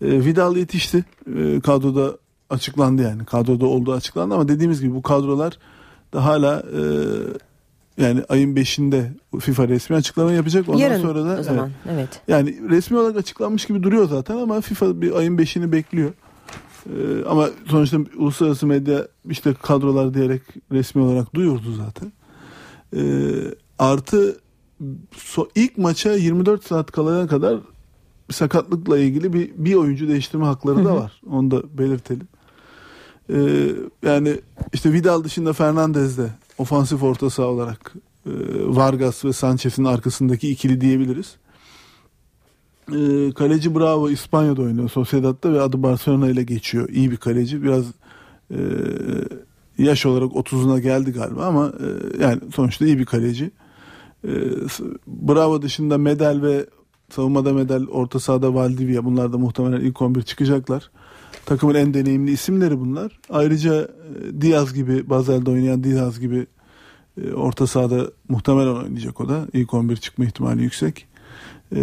Ee, Vidal yetişti. Ee, kadroda açıklandı yani. Kadroda olduğu açıklandı ama dediğimiz gibi bu kadrolar da hala e, yani ayın beşinde FIFA resmi açıklama yapacak. Ondan yarın sonra da, o zaman. Evet. evet. Yani resmi olarak açıklanmış gibi duruyor zaten ama FIFA bir ayın beşini bekliyor. Ee, ama sonuçta uluslararası medya işte kadrolar diyerek resmi olarak duyurdu zaten. Ee, artı so, ilk maça yirmi dört saat kalana kadar sakatlıkla ilgili bir, bir oyuncu değiştirme hakları da var. Onu da belirtelim. Ee, yani işte Vidal dışında Fernandez de ofansif orta saha olarak e, Vargas ve Sanchez'in arkasındaki ikili diyebiliriz. E, kaleci Bravo İspanya'da oynuyor Sociedad'da ve adı Barcelona ile geçiyor. İyi bir kaleci. Biraz e, yaş olarak otuzuna geldi galiba ama e, yani sonuçta iyi bir kaleci. E, Bravo dışında Medel ve savunmada Medel, orta sahada Valdivia. Bunlar da muhtemelen ilk on bir çıkacaklar. Takımın en deneyimli isimleri bunlar. Ayrıca Diaz gibi, Basel'de oynayan Diaz gibi e, orta sahada muhtemelen oynayacak o da. İlk on bir çıkma ihtimali yüksek. E,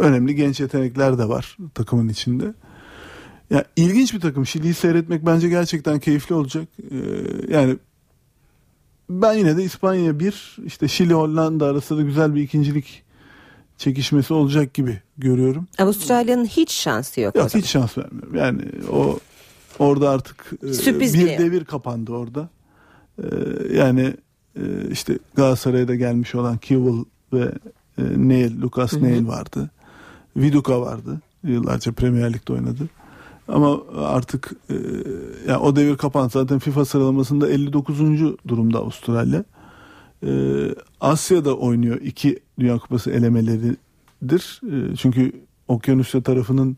önemli genç yetenekler de var takımın içinde. Ya, ilginç bir takım. Şili'yi seyretmek bence gerçekten keyifli olacak. E, yani ben yine de İspanya bir, işte Şili Hollanda arasında güzel bir ikincilik çekişmesi olacak gibi görüyorum. Avustralya'nın hiç şansı yok. Yok, hiç şans vermiyor. Yani o orada artık sürpriz bir diye. Devir kapandı orada. Ee, yani işte Galatasaray'a da gelmiş olan Kewell ve Neil, Lucas hı hı. Neil vardı. Viduka vardı. Yıllarca Premier Lig'de oynadı. Ama artık e, yani o devir kapandı. Zaten FIFA sıralamasında elli dokuzuncu durumda Avustralya. Asya'da oynuyor. İki Dünya Kupası elemeleridir. Çünkü Okyanusya tarafının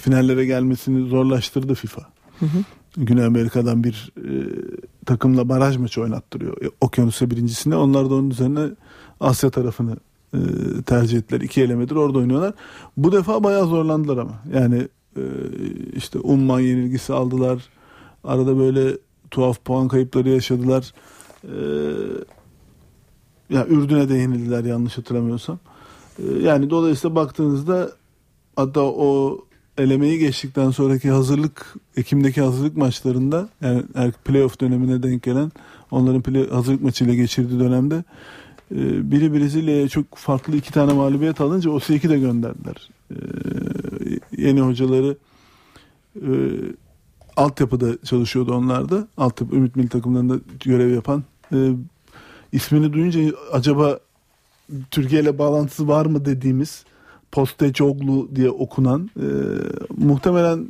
finallere gelmesini zorlaştırdı FIFA. Hı hı. Güney Amerika'dan bir takımla baraj maçı oynattırıyor. Okyanusya birincisinde. Onlar da onun üzerine Asya tarafını tercih ettiler. İki elemedir. Orada oynuyorlar. Bu defa bayağı zorlandılar ama. Yani işte Umman yenilgisi aldılar. Arada böyle tuhaf puan kayıpları yaşadılar. Ya Ürdün'e de yenildiler yanlış hatırlamıyorsam. Yani dolayısıyla baktığınızda hatta o elemeyi geçtikten sonraki hazırlık, Ekim'deki hazırlık maçlarında yani playoff dönemine denk gelen onların play, hazırlık maçıyla geçirdiği dönemde biri Brezilya'ya çok farklı iki tane mağlubiyet alınca o seki de gönderdiler. Yeni hocaları altyapıda çalışıyordu onlar da. Altyapı Ümit Milli Takımlarında görev yapan E, ismini duyunca acaba Türkiye ile bağlantısı var mı dediğimiz Postecoğlu diye okunan e, muhtemelen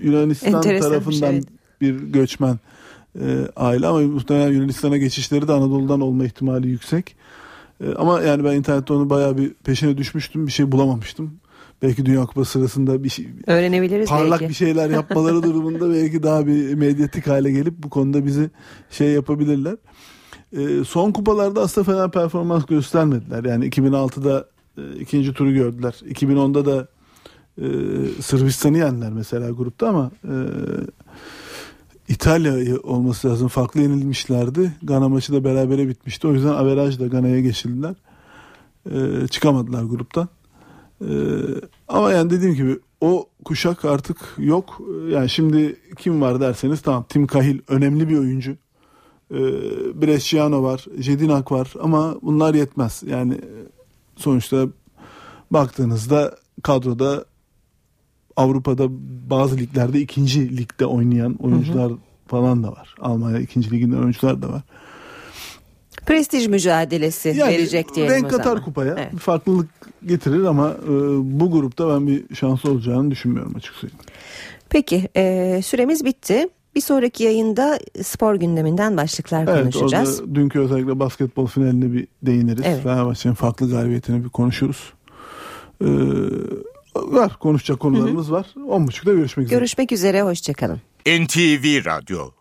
Yunanistan tarafından bir, şey. bir göçmen e, aile ama muhtemelen Yunanistan'a geçişleri de Anadolu'dan olma ihtimali yüksek. E, ama yani ben internette onu bayağı bir peşine düşmüştüm. Bir şey bulamamıştım. Belki Dünya Kupası sırasında bir şey öğrenebiliriz, parlak belki bir şeyler yapmaları durumunda belki daha bir medyatik hale gelip bu konuda bizi şey yapabilirler. E, son kupalarda aslında fena performans göstermediler. Yani iki bin altıda e, ikinci turu gördüler. iki bin onda da e, Sırbistan'ı yendiler mesela grupta ama e, İtalya olması lazım. Farklı yenilmişlerdi. Gana maçı da berabere bitmişti. O yüzden averajla Gana'ya geçildiler. E, çıkamadılar gruptan. Ee, ama yani dediğim gibi o kuşak artık yok. Yani şimdi kim var derseniz tamam, Tim Cahill önemli bir oyuncu, ee, Bresciano var, Jedinak var ama bunlar yetmez. Yani sonuçta baktığınızda kadroda Avrupa'da bazı liglerde ikinci ligde oynayan oyuncular hı hı. falan da var. Almanya ikinci liginden oyuncular da var. Prestij mücadelesi yani verecek diyelim o zaman. Renk atar kupaya. Evet. Bir farklılık getirir ama e, bu grupta ben bir şans olacağını düşünmüyorum açıkçası. Peki e, süremiz bitti. Bir sonraki yayında spor gündeminden başlıklar evet, konuşacağız. Evet, dünkü özellikle basketbol finaline bir değiniriz. Evet. Fenerbahçe'nin farklı galibiyetini bir konuşuruz. Ee, var konuşacak konularımız hı hı. var. on buçukta görüşmek üzere. Görüşmek üzere, hoşçakalın. N T V Radyo